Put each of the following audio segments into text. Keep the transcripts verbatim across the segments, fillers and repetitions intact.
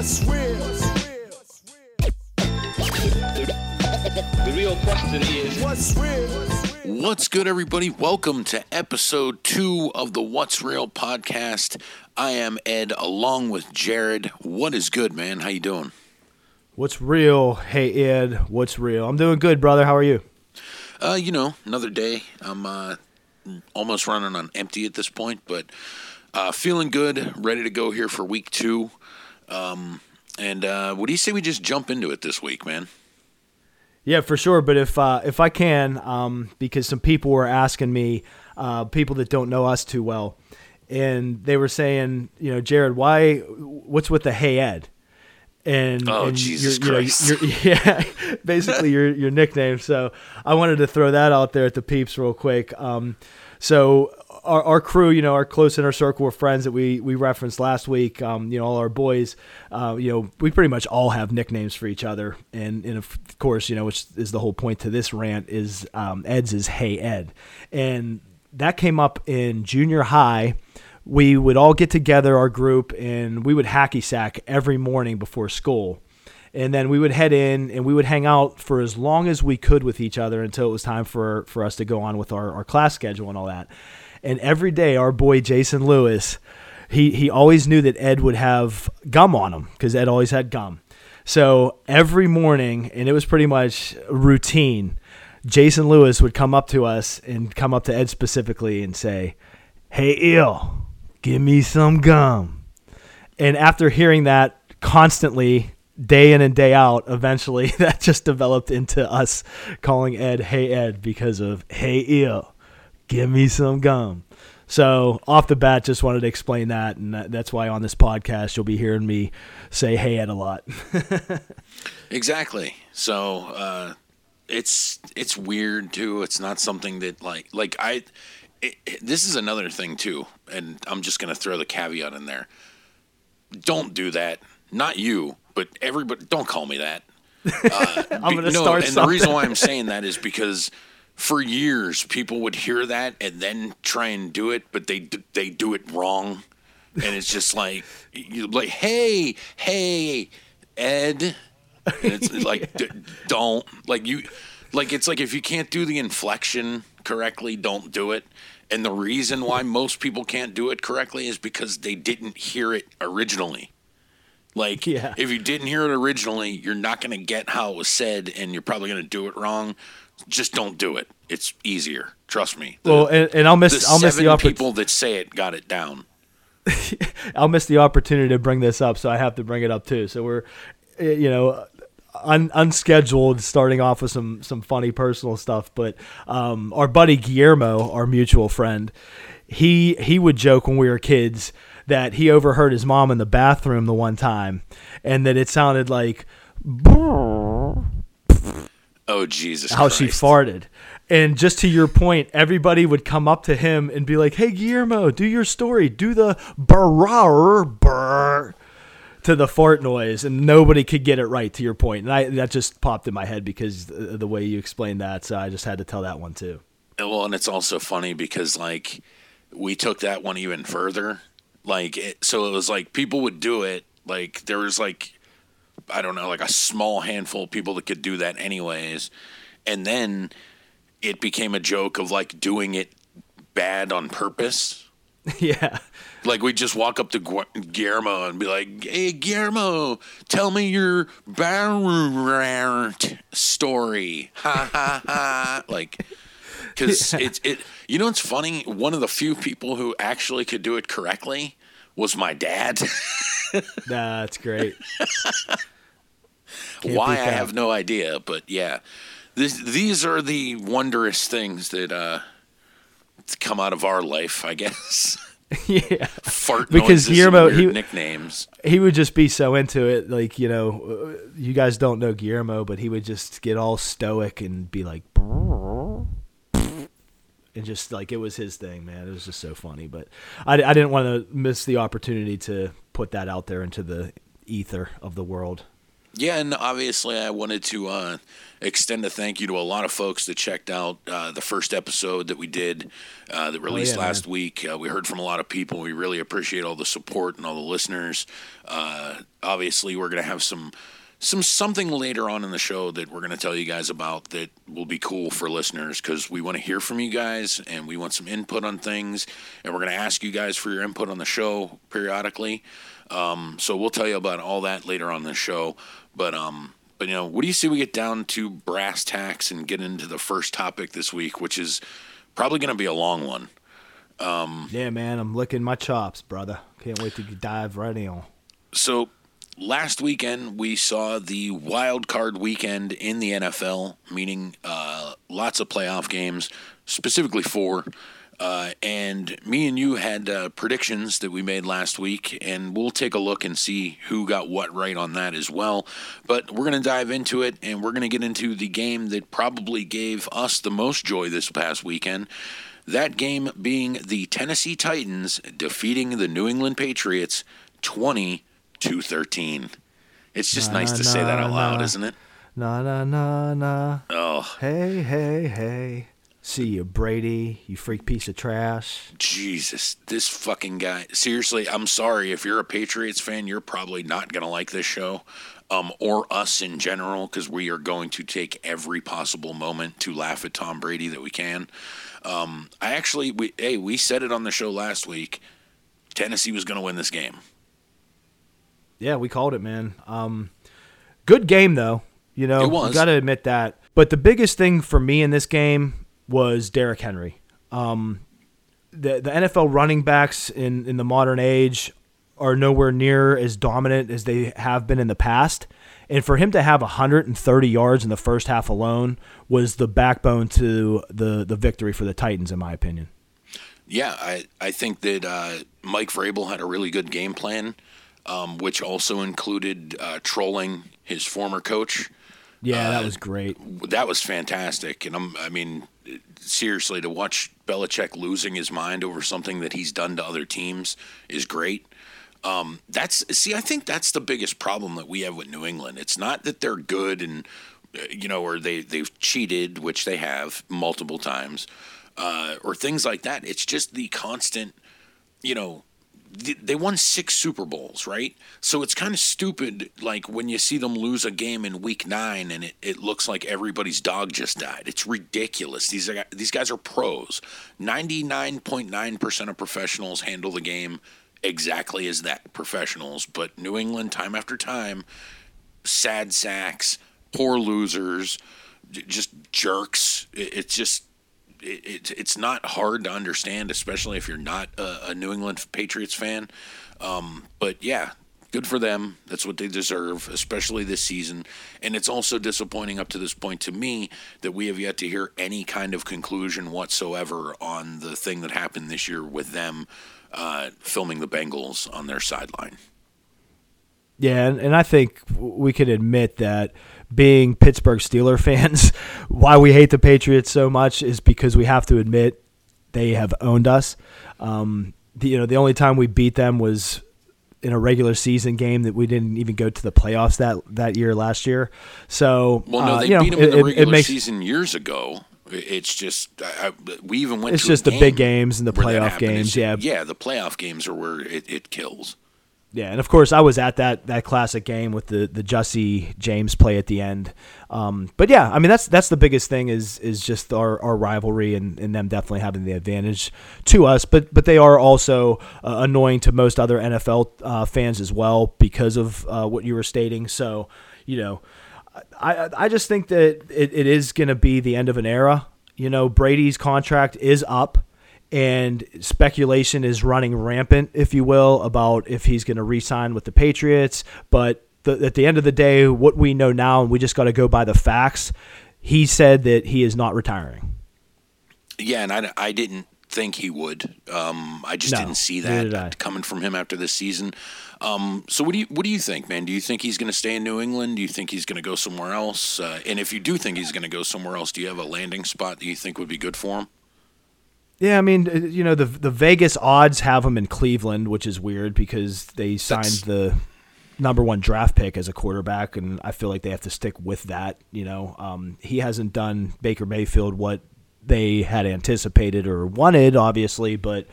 What's real? The real question is, what's real? What's good, everybody? Welcome to episode two of the What's Real podcast. I am Ed, along with Jared. What is good, man? How you doing? What's real? Hey, Ed. What's real? I'm doing good, brother. How are you? Uh, you know, another day. I'm uh, almost running on empty at this point, but uh, feeling good, ready to go here for week two. Um, and uh, what do you say we just jump into it this week, man? Yeah, for sure. But if uh, if I can, um, because some people were asking me, uh, people that don't know us too well, and they were saying, you know, Jared, why? What's with the hey Ed? And oh, and Jesus your, Christ! Your, your, yeah, basically your your nickname. So I wanted to throw that out there at the peeps real quick. Um, so our our crew, you know, our close inner circle of friends that we we referenced last week. Um, you know, all our boys. Uh, you know, we pretty much all have nicknames for each other. And and of course, you know, which is the whole point to this rant is um, Ed's is Hey Ed, and that came up in junior high. We would all get together, our group, and we would hacky sack every morning before school. And then we would head in and we would hang out for as long as we could with each other until it was time for, for us to go on with our, our class schedule and all that. And every day, our boy Jason Lewis, he, he always knew that Ed would have gum on him because Ed always had gum. So every morning, and it was pretty much routine, Jason Lewis would come up to us and come up to Ed specifically and say, "Hey, Eel. Give me some gum." And after hearing that constantly, day in and day out, eventually that just developed into us calling Ed Hey Ed because of Hey Eel, give me some gum. So off the bat, just wanted to explain that, and that's why on this podcast you'll be hearing me say Hey Ed a lot. Exactly. So uh, it's it's weird too. It's not something that like like I. It, it, this is another thing, too, and I'm just going to throw the caveat in there. Don't do that. Not you, but everybody. Don't call me that. Uh, I'm going to no, start and something. The reason why I'm saying that is because for years people would hear that and then try and do it, but they they do it wrong. And it's just like, you like, hey, hey, Ed. And it's like, yeah. d- don't. Like, you. Like, it's like if you can't do the inflection correctly, don't do it. And the reason why most people can't do it correctly is because they didn't hear it originally. Like, yeah. If you didn't hear it originally, you're not going to get how it was said, and you're probably going to do it wrong. Just don't do it. It's easier. Trust me. The, well, and, and I'll miss the I'll miss the opportunity. People that say it got it down. I'll miss the opportunity to bring this up, so I have to bring it up too. So we're, you know. Un- unscheduled, starting off with some some funny personal stuff, but um, our buddy Guillermo, our mutual friend, he he would joke when we were kids that he overheard his mom in the bathroom the one time, and that it sounded like, oh Jesus, how Christ. She farted. And just to your point, everybody would come up to him and be like, "Hey Guillermo, do your story, do the brr brr." To the fart noise, and nobody could get it right, to your point. And I, that just popped in my head because the way you explained that, so I just had to tell that one too. Well, and it's also funny because, like, we took that one even further. Like, it, so it was like people would do it. Like, there was, like, I don't know, like a small handful of people that could do that anyways. And then it became a joke of, like, doing it bad on purpose. Yeah. Like, we just walk up to Guillermo and be like, "Hey, Guillermo, tell me your bar story." Ha, ha, ha. Like, because yeah. it's, it, you know what's funny? One of the few people who actually could do it correctly was my dad. Nah, that's great. Why, I have no idea, but yeah. This, these are the wondrous things that uh, come out of our life, I guess. Yeah, fart noises, because Guillermo, he nicknames. He would just be so into it, like, you know, you guys don't know Guillermo, but he would just get all stoic and be like, and just like it was his thing, man. It was just so funny, but I, I didn't want to miss the opportunity to put that out there into the ether of the world. Yeah, and obviously I wanted to uh, extend a thank you to a lot of folks that checked out uh, the first episode that we did uh, that released oh, yeah, last man. week. Uh, we heard from a lot of people. We really appreciate all the support and all the listeners. Uh, obviously, we're going to have some, some something later on in the show that we're going to tell you guys about that will be cool for listeners because we want to hear from you guys and we want some input on things. And we're going to ask you guys for your input on the show periodically. Um, so we'll tell you about all that later on the show. But, um, but you know, what do you see we get down to brass tacks and get into the first topic this week, which is probably going to be a long one. Um, yeah, man, I'm licking my chops, brother. Can't wait to dive right in. So last weekend we saw the wild card weekend in the N F L, meaning uh, lots of playoff games, specifically four. Uh, and me and you had uh, predictions that we made last week, and we'll take a look and see who got what right on that as well. But we're going to dive into it, and we're going to get into the game that probably gave us the most joy this past weekend, that game being the Tennessee Titans defeating the New England Patriots twenty to thirteen. It's just nah, nice to nah, say that out nah. loud, isn't it? Nah, nah, nah, nah. Oh. Hey, hey, hey. See you, Brady, you freak piece of trash. Jesus, this fucking guy. Seriously, I'm sorry. If you're a Patriots fan, you're probably not going to like this show um, or us in general because we are going to take every possible moment to laugh at Tom Brady that we can. Um, I actually, we, hey, we said it on the show last week. Tennessee was going to win this game. Yeah, we called it, man. Um, good game, though. You know, it was. You got to admit that. But the biggest thing for me in this game was Derrick Henry. Um, the the N F L running backs in, in the modern age are nowhere near as dominant as they have been in the past. And for him to have one hundred thirty yards in the first half alone was the backbone to the, the victory for the Titans, in my opinion. Yeah, I, I think that uh, Mike Vrabel had a really good game plan, um, which also included uh, trolling his former coach. Yeah, uh, that was great. That was fantastic. And I'm, I mean, seriously, to watch Belichick losing his mind over something that he's done to other teams is great. Um, that's see, I think that's the biggest problem that we have with New England. It's not that they're good and, you know, or they, they've cheated, which they have multiple times, uh, or things like that. It's just the constant, you know, they won six Super Bowls, right? So it's kind of stupid, like, when you see them lose a game in week nine and it, it looks like everybody's dog just died. It's ridiculous. These are, these guys are pros. ninety-nine point nine percent of professionals handle the game exactly as that, professionals. But New England, time after time, sad sacks, poor losers, just jerks. It's just... It, it, it's not hard to understand, especially if you're not a, a New England Patriots fan. Um, but, yeah, good for them. That's what they deserve, especially this season. And it's also disappointing up to this point to me that we have yet to hear any kind of conclusion whatsoever on the thing that happened this year with them uh, filming the Bengals on their sideline. Yeah, and, and I think we can admit that being Pittsburgh Steelers fans, why we hate the Patriots so much is because we have to admit they have owned us. Um, the, you know, the only time we beat them was in a regular season game that we didn't even go to the playoffs that, that year last year. So, well, no, they uh, you beat know, them in the regular it, it makes, season years ago. It's just I, we even went. It's to just a the game big games and the playoff games. Yeah, yeah, the playoff games are where it, it kills. Yeah, and of course I was at that that classic game with the the Jussie James play at the end. Um, but yeah, I mean that's that's the biggest thing is is just our, our rivalry and, and them definitely having the advantage to us. But but they are also uh, annoying to most other N F L uh, fans as well because of uh, what you were stating. So you know, I I just think that it, it is going to be the end of an era. You know, Brady's contract is up. And speculation is running rampant, if you will, about if he's going to re-sign with the Patriots. But the, at the end of the day, what we know now, and we just got to go by the facts, he said that he is not retiring. Yeah, and I, I didn't think he would. Um, I just no, didn't see that coming from him after this season. Um, so what do you what do you think, man? Do you think he's going to stay in New England? Do you think he's going to go somewhere else? Uh, and if you do think he's going to go somewhere else, do you have a landing spot that you think would be good for him? Yeah, I mean, you know, the the Vegas odds have him in Cleveland, which is weird because they signed That's, the number one draft pick as a quarterback, and I feel like they have to stick with that. You know, um, he hasn't done Baker Mayfield what they had anticipated or wanted, obviously, but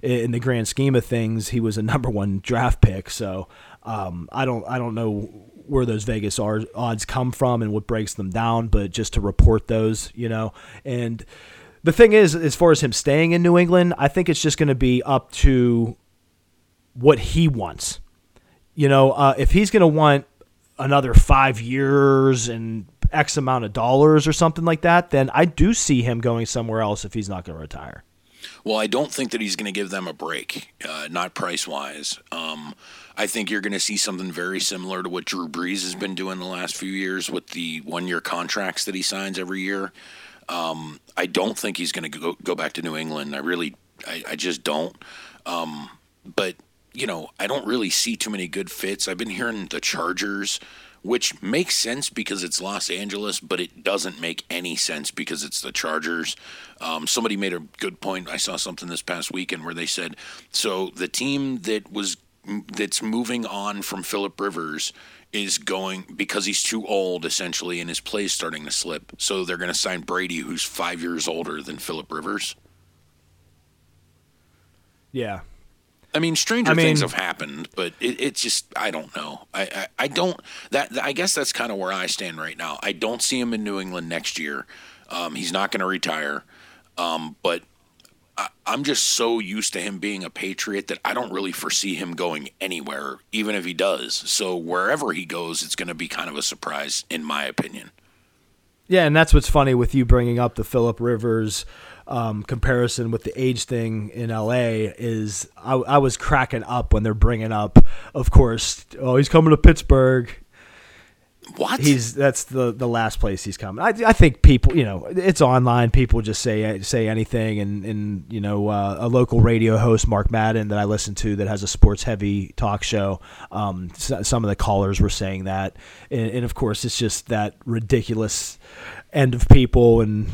in the grand scheme of things, he was a number one draft pick. So um, I don't, I don't know where those Vegas odds come from and what breaks them down, but just to report those, you know. And the thing is, as far as him staying in New England, I think it's just going to be up to what he wants. You know, uh, if he's going to want another five years and X amount of dollars or something like that, then I do see him going somewhere else if he's not going to retire. Well, I don't think that he's going to give them a break, uh, not price-wise. Um, I think you're going to see something very similar to what Drew Brees has been doing the last few years with the one-year contracts that he signs every year. Um, I don't think he's going to go, go back to New England. I really I, – I just don't. Um, but, you know, I don't really see too many good fits. I've been hearing the Chargers – which makes sense because it's Los Angeles, but it doesn't make any sense because it's the Chargers. Um, somebody made a good point. I saw something this past weekend where they said, so the team that was that's moving on from Phillip Rivers is going because he's too old, essentially, and his play's starting to slip. So they're going to sign Brady, who's five years older than Phillip Rivers. Yeah. I mean, stranger I mean, things have happened, but it, it's just, I don't know. I, I, I don't, that, I guess that's kind of where I stand right now. I don't see him in New England next year. Um, he's not going to retire. Um, but I, I'm just so used to him being a Patriot that I don't really foresee him going anywhere, even if he does. So wherever he goes, it's going to be kind of a surprise, in my opinion. Yeah, and that's what's funny with you bringing up the Phillip Rivers Um, comparison with the age thing in L A is I, I was cracking up when they're bringing up, of course, oh, he's coming to Pittsburgh. What? He's that's the, the last place he's coming. I, I think people, you know, it's online. People just say say anything, and and you know, uh, a local radio host, Mark Madden, that I listen to, that has a sports heavy talk show. Um, so, some of the callers were saying that, and, and of course, it's just that ridiculous end of people and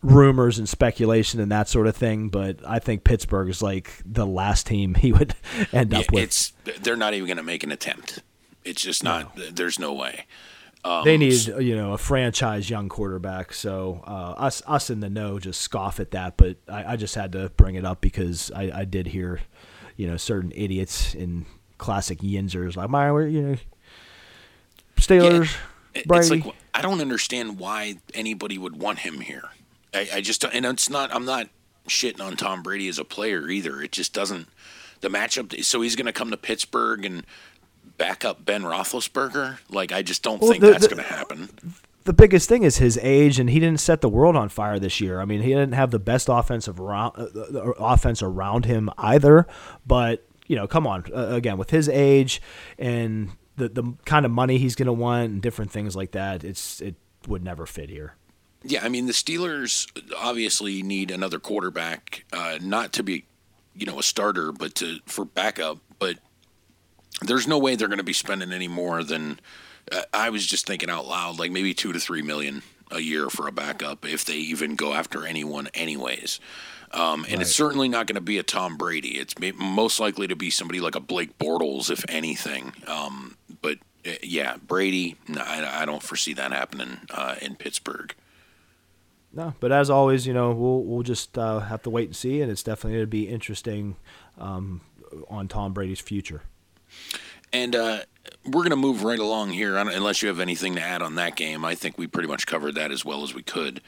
rumors and speculation and that sort of thing, but I think Pittsburgh is like the last team he would end yeah, up with. It's they're not even going to make an attempt. It's just not. No. There's no way. Um, they need you know a franchise young quarterback. So uh, us us in the know just scoff at that, but I, I just had to bring it up because I, I did hear you know certain idiots in classic Yinzers like my you know Steelers. Yeah, Brady. It's like I don't understand why anybody would want him here. I, I just don't, and it's not. I'm not shitting on Tom Brady as a player either. It just doesn't. The matchup. So he's going to come to Pittsburgh and back up Ben Roethlisberger. Like I just don't well, think the, that's going to happen. The biggest thing is his age, and he didn't set the world on fire this year. I mean, he didn't have the best offensive round, uh, offense around him either. But you know, come on, uh, again with his age and the the kind of money he's going to want and different things like that. It's it would never fit here. Yeah, I mean, the Steelers obviously need another quarterback, uh, not to be, you know, a starter, but to for backup. But there's no way they're going to be spending any more than uh, I was just thinking out loud, like maybe two to three million a year for a backup if they even go after anyone anyways. Um, and right. It's certainly not going to be a Tom Brady. It's most likely to be somebody like a Blake Bortles, if anything. Um, but, uh, yeah, Brady, no, I, I don't foresee that happening uh, in Pittsburgh. No, but as always, you know, we'll we'll just uh, have to wait and see, and it's definitely going to be interesting um, on Tom Brady's future. And uh, we're going to move right along here, I don't, unless you have anything to add on that game. I think we pretty much covered that as well as we could.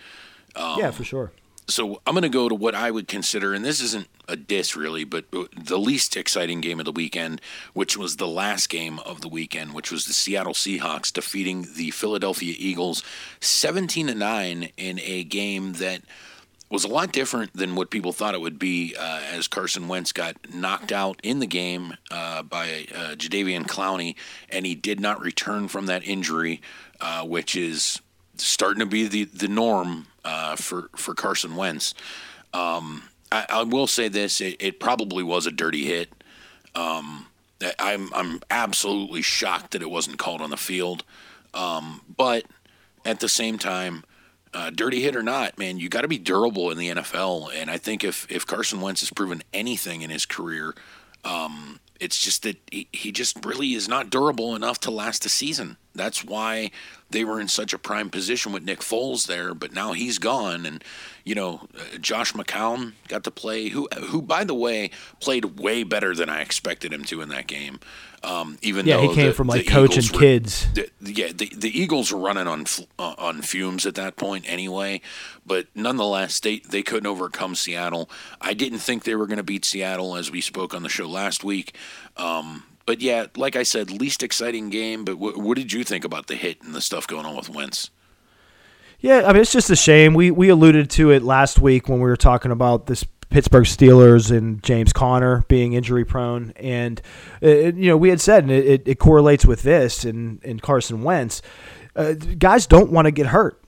Um, yeah, for sure. So I'm going to go to what I would consider, and this isn't a diss really, but the least exciting game of the weekend, which was the last game of the weekend, which was the Seattle Seahawks defeating the Philadelphia Eagles seventeen to nine in a game that was a lot different than what people thought it would be uh, as Carson Wentz got knocked out in the game uh, by uh, Jadavian Clowney, and he did not return from that injury, uh, which is starting to be the, the norm uh, for, for Carson Wentz. Um, I, I will say this, it, it probably was a dirty hit. Um, I'm, I'm absolutely shocked that it wasn't called on the field. Um, but at the same time, uh, dirty hit or not, man, you got to be durable in the N F L. And I think if, if Carson Wentz has proven anything in his career, um, It's just that he, he just really is not durable enough to last a season. That's why they were in such a prime position with Nick Foles there, but now he's gone. And, you know, uh, Josh McCown got to play, who, who by the way, played way better than I expected him to in that game. Um, even yeah, though he came the, from, like, coach Eagles and were, kids. The, yeah, the, the Eagles were running on uh, on fumes at that point anyway. But nonetheless, they, they couldn't overcome Seattle. I didn't think they were going to beat Seattle, as we spoke on the show last week. Um But, yeah, like I said, least exciting game. But w- what did you think about the hit and the stuff going on with Wentz? Yeah, I mean, it's just a shame. We we alluded to it last week when we were talking about this Pittsburgh Steelers and James Conner being injury-prone. And, it, you know, we had said, and it, it correlates with this and, and Carson Wentz, uh, guys don't want to get hurt.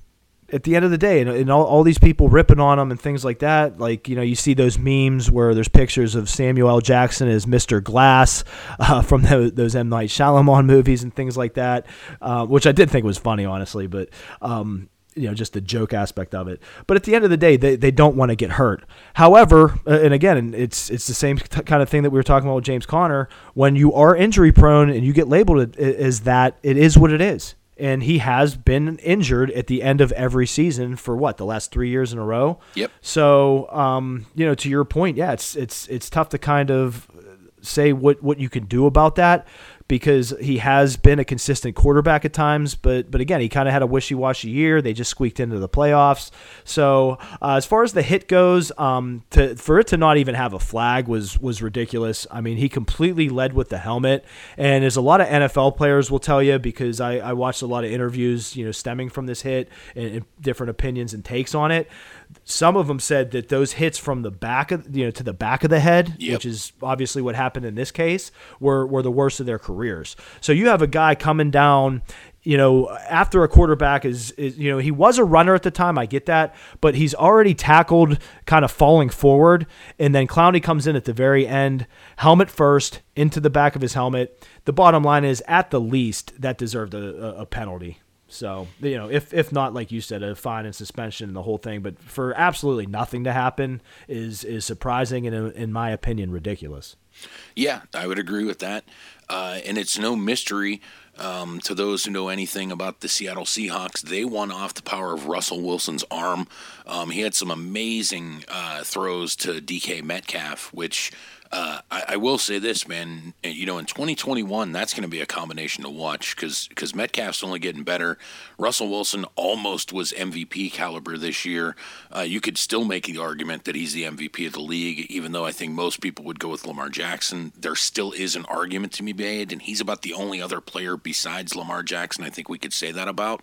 At the end of the day, and, and all, all these people ripping on him and things like that, like, you know, you see those memes where there's pictures of Samuel L. Jackson as Mister Glass uh, from the, those M. Night Shyamalan movies and things like that, uh, which I did think was funny, honestly, but, um, you know, just the joke aspect of it. But at the end of the day, they, they don't want to get hurt. However, and again, it's it's the same t- kind of thing that we were talking about with James Conner. When you are injury prone and you get labeled as that, it is what it is. And he has been injured at the end of every season for what, the last three years in a row. Yep. So, um, you know, to your point, yeah, it's it's it's tough to kind of say what, what you can do about that because he has been a consistent quarterback at times, but but again, he kind of had a wishy-washy year. They just squeaked into the playoffs. So, uh, as far as the hit goes, um, to for it to not even have a flag was was ridiculous. I mean, he completely led with the helmet, and as a lot of N F L players will tell you, because I, I watched a lot of interviews, you know, stemming from this hit and, and different opinions and takes on it. Some of them said that those hits from the back of, you know, to the back of the head, yep, which is obviously what happened in this case, were, were the worst of their careers. So you have a guy coming down, you know, after a quarterback is, is, you know, he was a runner at the time. I get that, but he's already tackled kind of falling forward. And then Clowney comes in at the very end, helmet first into the back of his helmet. The bottom line is at the least that deserved a, a penalty. So, you know, if if not, like you said, a fine and suspension and the whole thing, but for absolutely nothing to happen is is surprising and, in my opinion, ridiculous. Yeah, I would agree with that. Uh, and it's no mystery um, to those who know anything about the Seattle Seahawks. They won off the power of Russell Wilson's arm. Um, he had some amazing uh, throws to D K Metcalf, which uh, I, I will say this, man. You know, in twenty twenty-one, that's going to be a combination to watch because because Metcalf's only getting better. Russell Wilson almost was M V P caliber this year. Uh, you could still make the argument that he's the M V P of the league, even though I think most people would go with Lamar Jackson. There still is an argument to me made, and he's about the only other player besides Lamar Jackson I think we could say that about.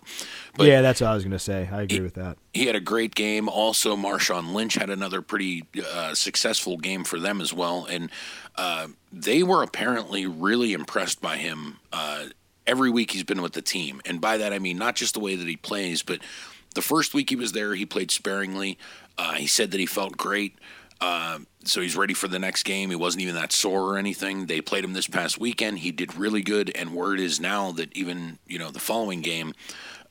But yeah, that's what I was going to say. I agree he, with that. He had a great game. Also, Marshawn Lynch had another pretty uh, successful game for them as well, and uh, they were apparently really impressed by him uh, every week he's been with the team. And by that, I mean not just the way that he plays, but the first week he was there, he played sparingly. Uh, he said that he felt great. Uh, so he's ready for the next game. He wasn't even that sore or anything. They played him this past weekend. He did really good, and word is now that even, you know, the following game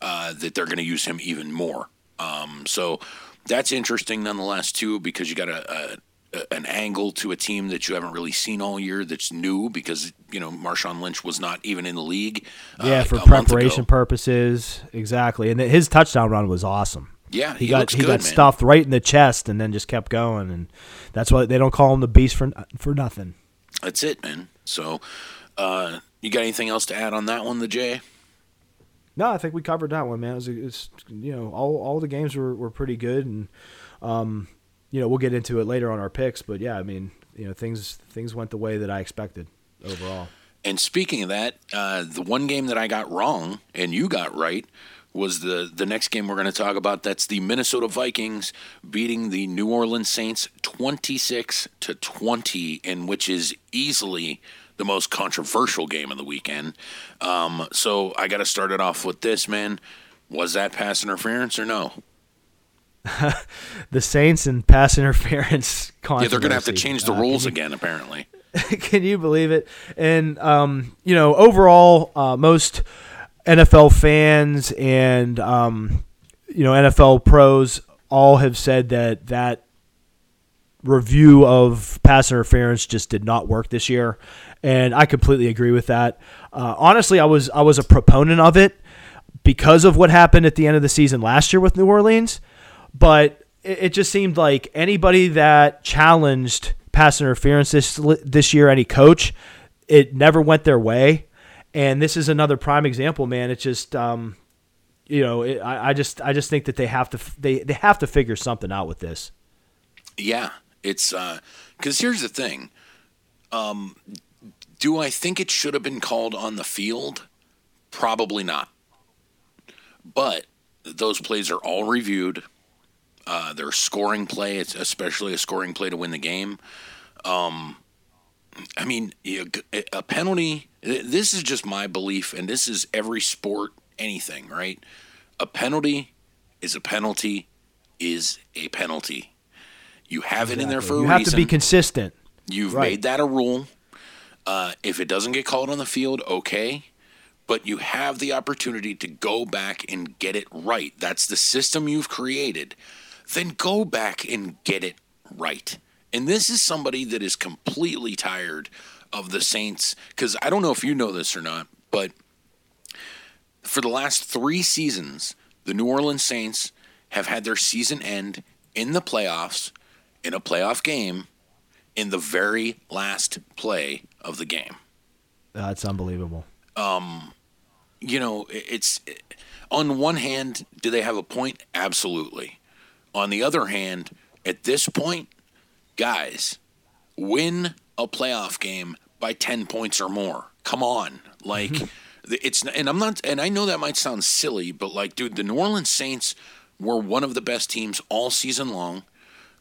uh, that they're going to use him even more. Um, so that's interesting nonetheless, too, because you got a, a an angle to a team that you haven't really seen all year that's new because, you know, Marshawn Lynch was not even in the league. Yeah, uh, for preparation purposes. Exactly. And his touchdown run was awesome. Yeah, he, he got he good, got man. stuffed right in the chest and then just kept going, and that's why they don't call him the Beast for for nothing. That's it, man. So, uh, you got anything else to add on that one, the Jay? No, I think we covered that one, man. It was, it's you know all all the games were, were pretty good, and um, you know we'll get into it later on our picks, but yeah, I mean you know things things went the way that I expected overall. And speaking of that, uh, the one game that I got wrong and you got right was the, the next game we're going to talk about. That's the Minnesota Vikings beating the New Orleans Saints twenty-six to twenty, and which is easily the most controversial game of the weekend. Um, so I got to start it off with this, man. Was that pass interference or no? The Saints and pass interference controversy. Yeah, they're going to have to change the uh, rules again, apparently. Can you believe it? And, um, you know, overall, uh, most – N F L fans and, um, you know, N F L pros all have said that that review of pass interference just did not work this year, and I completely agree with that. Uh, honestly, I was I was a proponent of it because of what happened at the end of the season last year with New Orleans, but it, it just seemed like anybody that challenged pass interference this this year, any coach, it never went their way. And this is another prime example, man. It's just, um, you know, it, I, I just, I just think that they have to, they, they have to figure something out with this. Yeah, it's uh, because here's the thing. Um, do I think it should have been called on the field? Probably not. But those plays are all reviewed. Uh, they're scoring play. It's especially a scoring play to win the game. Um, I mean, a penalty. This is just my belief, and this is every sport, anything, right? A penalty is a penalty is a penalty. You have exactly. it in there for you a reason. You have to be consistent. You've right. made that a rule. Uh, if it doesn't get called on the field, okay. But you have the opportunity to go back and get it right. That's the system you've created. Then go back and get it right. And this is somebody that is completely tired of the Saints, because I don't know if you know this or not, but for the last three seasons, the New Orleans Saints have had their season end in the playoffs, in a playoff game, in the very last play of the game. That's unbelievable. Um, you know, it's it, on one hand, do they have a point? Absolutely. On the other hand, at this point, guys, win a playoff game by ten points or more. Come on. Like, mm-hmm. it's, and I'm not, and I know that might sound silly, but like, dude, the New Orleans Saints were one of the best teams all season long.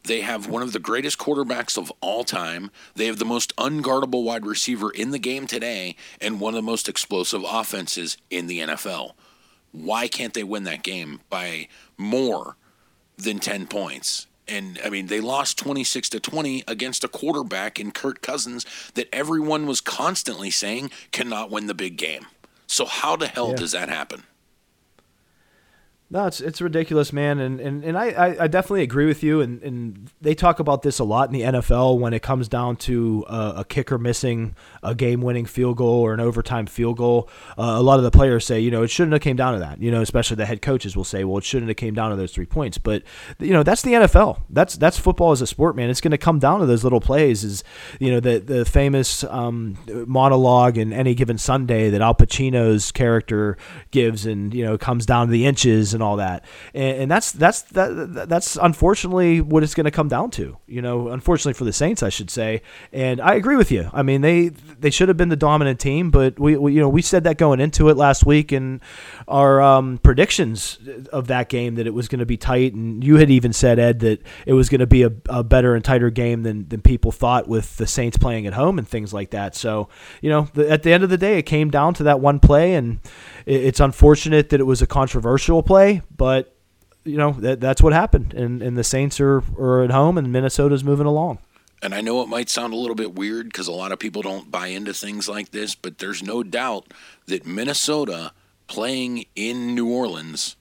They have one of the greatest quarterbacks of all time. They have the most unguardable wide receiver in the game today and one of the most explosive offenses in the N F L. Why can't they win that game by more than ten points? And, I mean, they lost twenty-six to twenty against a quarterback in Kirk Cousins that everyone was constantly saying cannot win the big game. So how the hell yeah. does that happen? No, it's it's ridiculous, man. And and, and I, I definitely agree with you. And, and they talk about this a lot in the N F L when it comes down to uh, a kicker missing a game-winning field goal or an overtime field goal. Uh, a lot of the players say, you know, it shouldn't have came down to that. You know, especially the head coaches will say, well, it shouldn't have came down to those three points. But, you know, that's the N F L. That's that's football as a sport, man. It's going to come down to those little plays. Is, you know, the, the famous um, monologue in Any Given Sunday that Al Pacino's character gives, and, you know, comes down to the inches and all that, and, and that's that's that, that's unfortunately what it's going to come down to, you know, unfortunately for the Saints, I should say. And I agree with you. I mean, they they should have been the dominant team, but we, we you know we said that going into it last week, and our um, predictions of that game, that it was going to be tight, and you had even said, Ed, that it was going to be a, a better and tighter game than than people thought, with the Saints playing at home and things like that. So, you know, the, at the end of the day, it came down to that one play, and it, it's unfortunate that it was a controversial play. But, you know, that, that's what happened. And, and the Saints are, are at home, and Minnesota's moving along. And I know it might sound a little bit weird because a lot of people don't buy into things like this, but there's no doubt that Minnesota playing in New Orleans,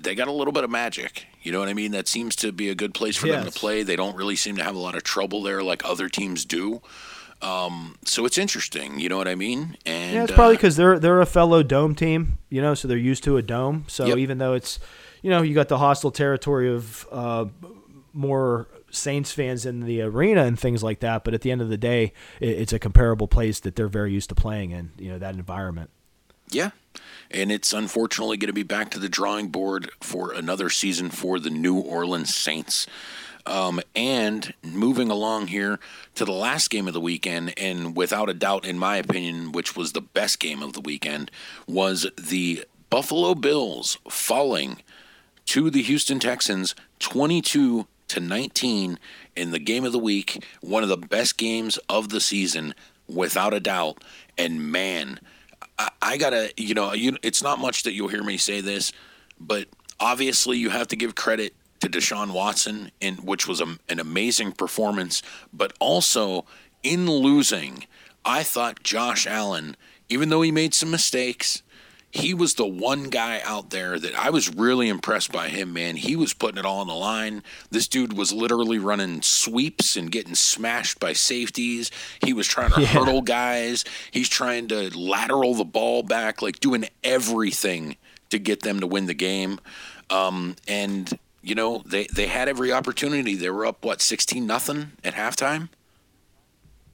they got a little bit of magic. You know what I mean? That seems to be a good place for yes. them to play. They don't really seem to have a lot of trouble there like other teams do. Um, so it's interesting, you know what I mean? And yeah, it's probably because uh, they're they're a fellow dome team, you know, so they're used to a dome. So yep. even though it's, you know, you got the hostile territory of uh, more Saints fans in the arena and things like that, but at the end of the day, it, it's a comparable place that they're very used to playing in, you know, that environment. Yeah, and it's unfortunately going to be back to the drawing board for another season for the New Orleans Saints. Um, and moving along here to the last game of the weekend, and without a doubt, in my opinion, which was the best game of the weekend, was the Buffalo Bills falling to the Houston Texans twenty-two to nineteen in the game of the week, one of the best games of the season, without a doubt. And man, I, I gotta, you know, you, it's not much that you'll hear me say this, but obviously you have to give credit to Deshaun Watson, in which was a, an amazing performance, but also in losing, I thought Josh Allen, even though he made some mistakes, he was the one guy out there that I was really impressed by him, man. He was putting it all on the line. This dude was literally running sweeps and getting smashed by safeties. He was trying to yeah. hurdle guys. He's trying to lateral the ball back, like doing everything to get them to win the game. Um, and, you know, they, they had every opportunity. They were up, what, sixteen nothing at halftime?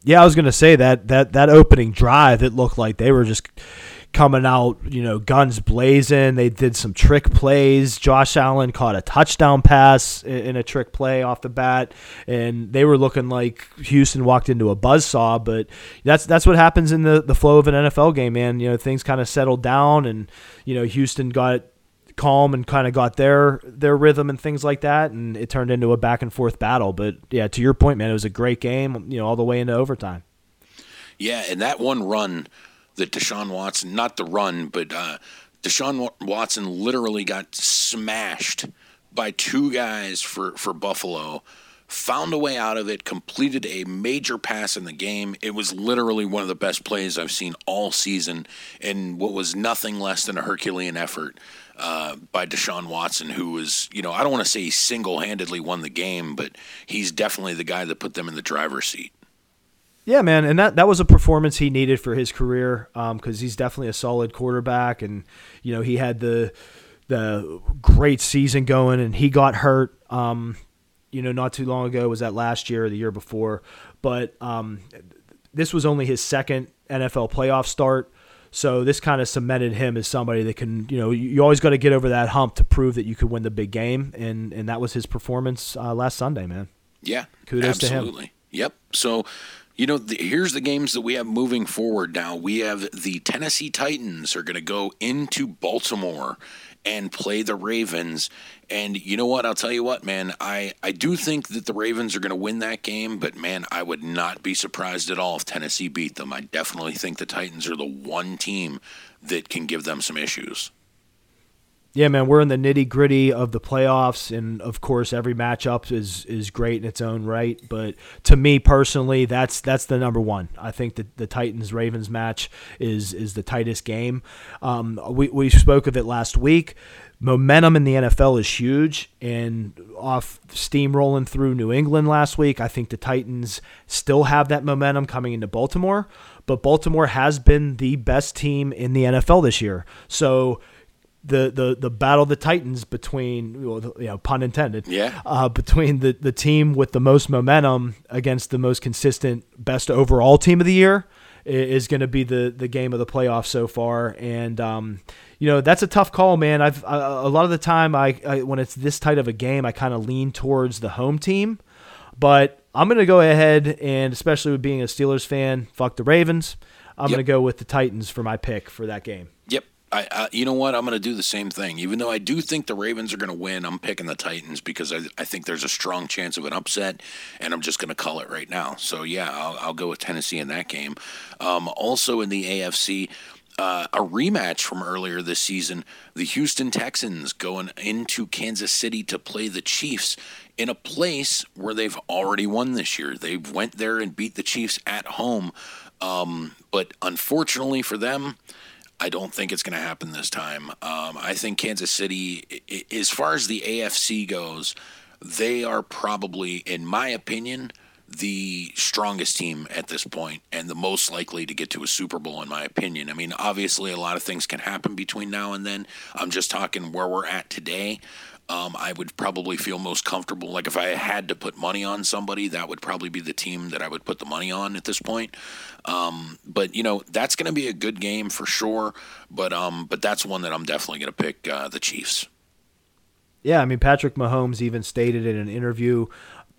Yeah, I was going to say that, that that opening drive, it looked like they were just coming out, you know, guns blazing. They did some trick plays. Josh Allen caught a touchdown pass in a trick play off the bat, and they were looking like Houston walked into a buzzsaw. But that's that's what happens in the, the flow of an N F L game, man. You know, things kind of settled down, and, you know, Houston got calm and kind of got their their rhythm and things like that, and it turned into a back and forth battle. But yeah, to your point, man, it was a great game, you know, all the way into overtime. Yeah, and that one run that Deshaun Watson, not the run, but uh, Deshaun Watson literally got smashed by two guys for, for Buffalo, found a way out of it, completed a major pass in the game. It was literally one of the best plays I've seen all season, and what was nothing less than a Herculean effort uh, by Deshaun Watson, who was, you know, I don't want to say he single-handedly won the game, but he's definitely the guy that put them in the driver's seat. Yeah, man, and that, that was a performance he needed for his career, um, because he's definitely a solid quarterback, and, you know, he had the the great season going, and he got hurt, um, you know, not too long ago. Was that last year or the year before? But um, this was only his second N F L playoff start, so this kind of cemented him as somebody that can, you know, you always got to get over that hump to prove that you could win the big game, and, and that was his performance uh, last Sunday, man. Yeah, kudos to him. Absolutely. Yep. So, you know, the, here's the games that we have moving forward now. We have the Tennessee Titans are going to go into Baltimore and play the Ravens. And you know what? I'll tell you what, man. I, I do think that the Ravens are going to win that game, but, man, I would not be surprised at all if Tennessee beat them. I definitely think the Titans are the one team that can give them some issues. Yeah, man, we're in the nitty-gritty of the playoffs, and, of course, every matchup is is great in its own right. But to me personally, that's that's the number one. I think that the Titans-Ravens match is is the tightest game. Um, we, we spoke of it last week. Momentum in the N F L is huge, and off steamrolling through New England last week, I think the Titans still have that momentum coming into Baltimore. But Baltimore has been the best team in the N F L this year. So The, the the battle of the Titans between, well, you know, pun intended, yeah. uh, between the, the team with the most momentum against the most consistent, best overall team of the year is going to be the, the game of the playoffs so far. And, um, you know, that's a tough call, man. I've I, a lot of the time I, I when it's this tight of a game, I kind of lean towards the home team. But I'm going to go ahead and, especially with being a Steelers fan, fuck the Ravens. I'm yep. going to go with the Titans for my pick for that game. Yep. I, I, you know what? I'm going to do the same thing. Even though I do think the Ravens are going to win, I'm picking the Titans because I, I think there's a strong chance of an upset, and I'm just going to call it right now. So, yeah, I'll, I'll go with Tennessee in that game. Um, also in the A F C, uh, a rematch from earlier this season, the Houston Texans going into Kansas City to play the Chiefs in a place where they've already won this year. They went there and beat the Chiefs at home, um, but unfortunately for them, I don't think it's going to happen this time. Um, I think Kansas City, I- I- as far as the A F C goes, they are probably, in my opinion, the strongest team at this point and the most likely to get to a Super Bowl, in my opinion. I mean, obviously, a lot of things can happen between now and then. I'm just talking where we're at today. Um, I would probably feel most comfortable. Like, if I had to put money on somebody, that would probably be the team that I would put the money on at this point. Um, but, you know, that's going to be a good game for sure. But um, but that's one that I'm definitely going to pick uh, the Chiefs. Yeah, I mean, Patrick Mahomes even stated in an interview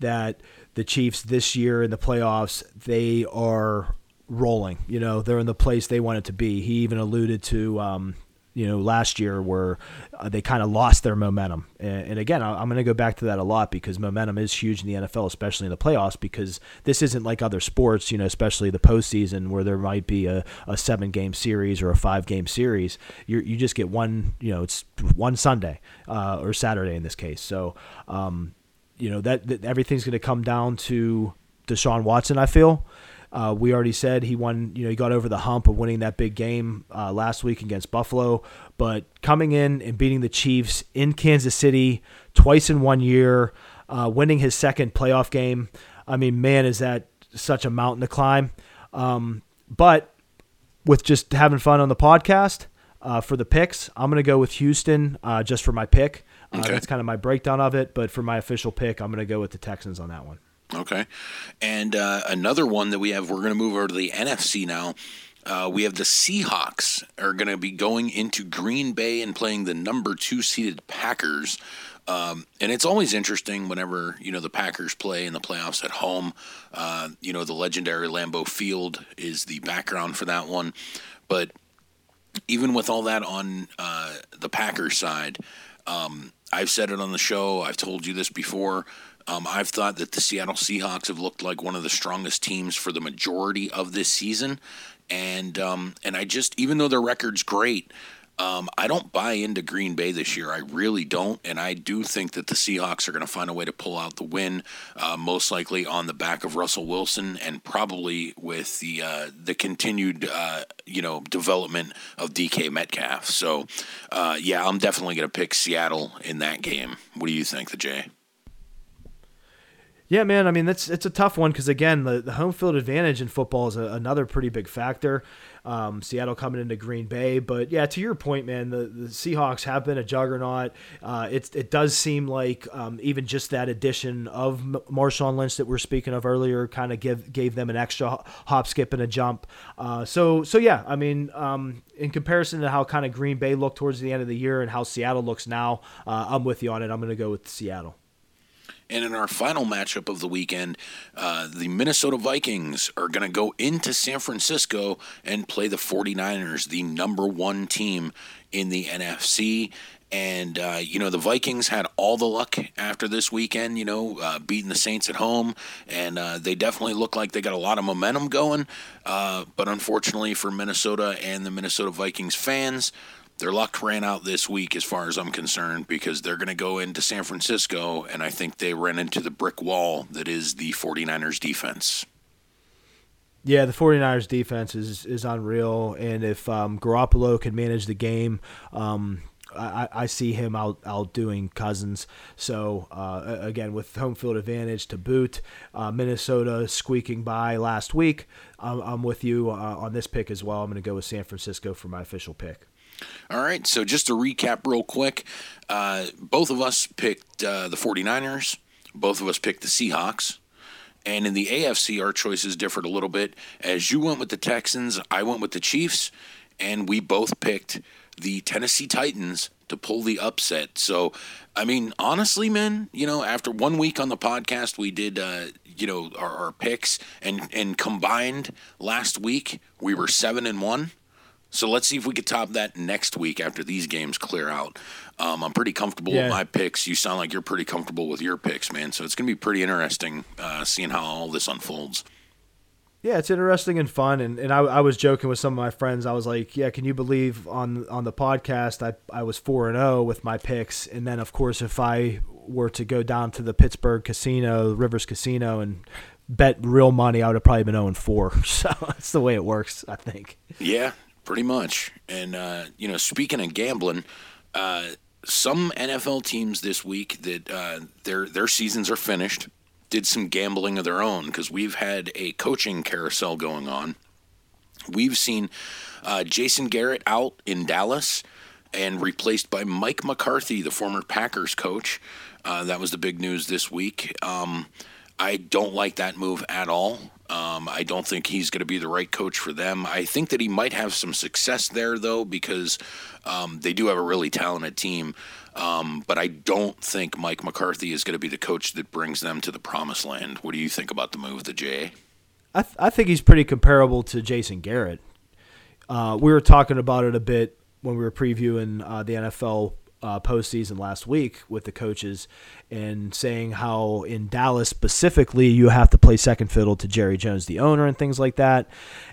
that the Chiefs this year in the playoffs, they are rolling. You know, they're in the place they want it to be. He even alluded to um, – you know, last year where uh, they kind of lost their momentum. And, and again, I, I'm going to go back to that a lot because momentum is huge in the N F L, especially in the playoffs, because this isn't like other sports, you know, especially the postseason where there might be a, a seven-game series or a five-game series. You you just get one, you know, it's one Sunday uh, or Saturday in this case. So, um, you know, that, that everything's going to come down to Deshaun Watson, I feel. Uh, we already said he won, you know, he got over the hump of winning that big game uh, last week against Buffalo. But coming in and beating the Chiefs in Kansas City twice in one year, uh, winning his second playoff game, I mean, man, is that such a mountain to climb. Um, but with just having fun on the podcast uh, for the picks, I'm going to go with Houston uh, just for my pick. Uh, okay. That's kind of my breakdown of it. But for my official pick, I'm going to go with the Texans on that one. Okay. And uh, another one that we have, we're going to move over to the N F C now. Uh, we have the Seahawks are going to be going into Green Bay and playing the number two seeded Packers. Um, and it's always interesting whenever, you know, the Packers play in the playoffs at home. Uh, you know, the legendary Lambeau Field is the background for that one. But even with all that on uh, the Packers side, um, I've said it on the show. I've told you this before. Um, I've thought that the Seattle Seahawks have looked like one of the strongest teams for the majority of this season. And um, and I just, even though their record's great, Um, I don't buy into Green Bay this year. I really don't. And I do think that the Seahawks are going to find a way to pull out the win, uh, most likely on the back of Russell Wilson and probably with the uh, the continued uh, you know development of D K Metcalf. So, uh, yeah, I'm definitely going to pick Seattle in that game. What do you think, the Jay? Yeah, man, I mean, that's it's a tough one because, again, the, the home field advantage in football is a, another pretty big factor. Um, Seattle coming into Green Bay. But, yeah, to your point, man, the, the Seahawks have been a juggernaut. Uh, it's, it does seem like um, even just that addition of Marshawn Lynch that we're speaking of earlier kind of give gave them an extra hop, skip, and a jump. Uh, so, so yeah, I mean, um, in comparison to how kind of Green Bay looked towards the end of the year and how Seattle looks now, uh, I'm with you on it. I'm going to go with Seattle. And in our final matchup of the weekend, uh, the Minnesota Vikings are going to go into San Francisco and play the forty-niners, the number one team in the N F C. And, uh, you know, the Vikings had all the luck after this weekend, you know, uh, beating the Saints at home. And uh, they definitely look like they got a lot of momentum going. Uh, but unfortunately for Minnesota and the Minnesota Vikings fans, their luck ran out this week as far as I'm concerned because they're going to go into San Francisco, and I think they ran into the brick wall that is the forty-niners defense. Yeah, the forty-niners defense is is unreal, and if um, Garoppolo can manage the game, um, I, I see him out outdoing Cousins. So, uh, again, with home field advantage to boot, uh, Minnesota squeaking by last week, I'm, I'm with you uh, on this pick as well. I'm going to go with San Francisco for my official pick. All right, so just to recap real quick, uh, both of us picked uh, the forty-niners, both of us picked the Seahawks, and in the A F C, our choices differed a little bit. As you went with the Texans, I went with the Chiefs, and we both picked the Tennessee Titans to pull the upset. So, I mean, honestly, man, you know, after one week on the podcast, we did uh, – you know, our, our picks, and, and combined last week, we were seven and one. So let's see if we could top that next week after these games clear out. Um, I'm pretty comfortable yeah. with my picks. You sound like you're pretty comfortable with your picks, man. So it's going to be pretty interesting uh, seeing how all this unfolds. Yeah, it's interesting and fun. And, and I, I was joking with some of my friends. I was like, yeah, can you believe on on the podcast I, I was four and oh with my picks. And then, of course, if I were to go down to the Pittsburgh Casino, Rivers Casino, and bet real money, I would have probably been oh and four. So that's the way it works, I think. Yeah. Pretty much. And, uh, you know, speaking of gambling, uh, some N F L teams this week that uh, their their seasons are finished did some gambling of their own because we've had a coaching carousel going on. We've seen uh, Jason Garrett out in Dallas and replaced by Mike McCarthy, the former Packers coach. Uh, that was the big news this week. Um, I don't like that move at all. Um, I don't think he's going to be the right coach for them. I think that he might have some success there, though, because um, they do have a really talented team. Um, but I don't think Mike McCarthy is going to be the coach that brings them to the promised land. What do you think about the move, the J A? I, th- I think he's pretty comparable to Jason Garrett. Uh, we were talking about it a bit when we were previewing uh, the N F L Uh, postseason last week with the coaches and saying how in Dallas specifically you have to play second fiddle to Jerry Jones, the owner, and things like that.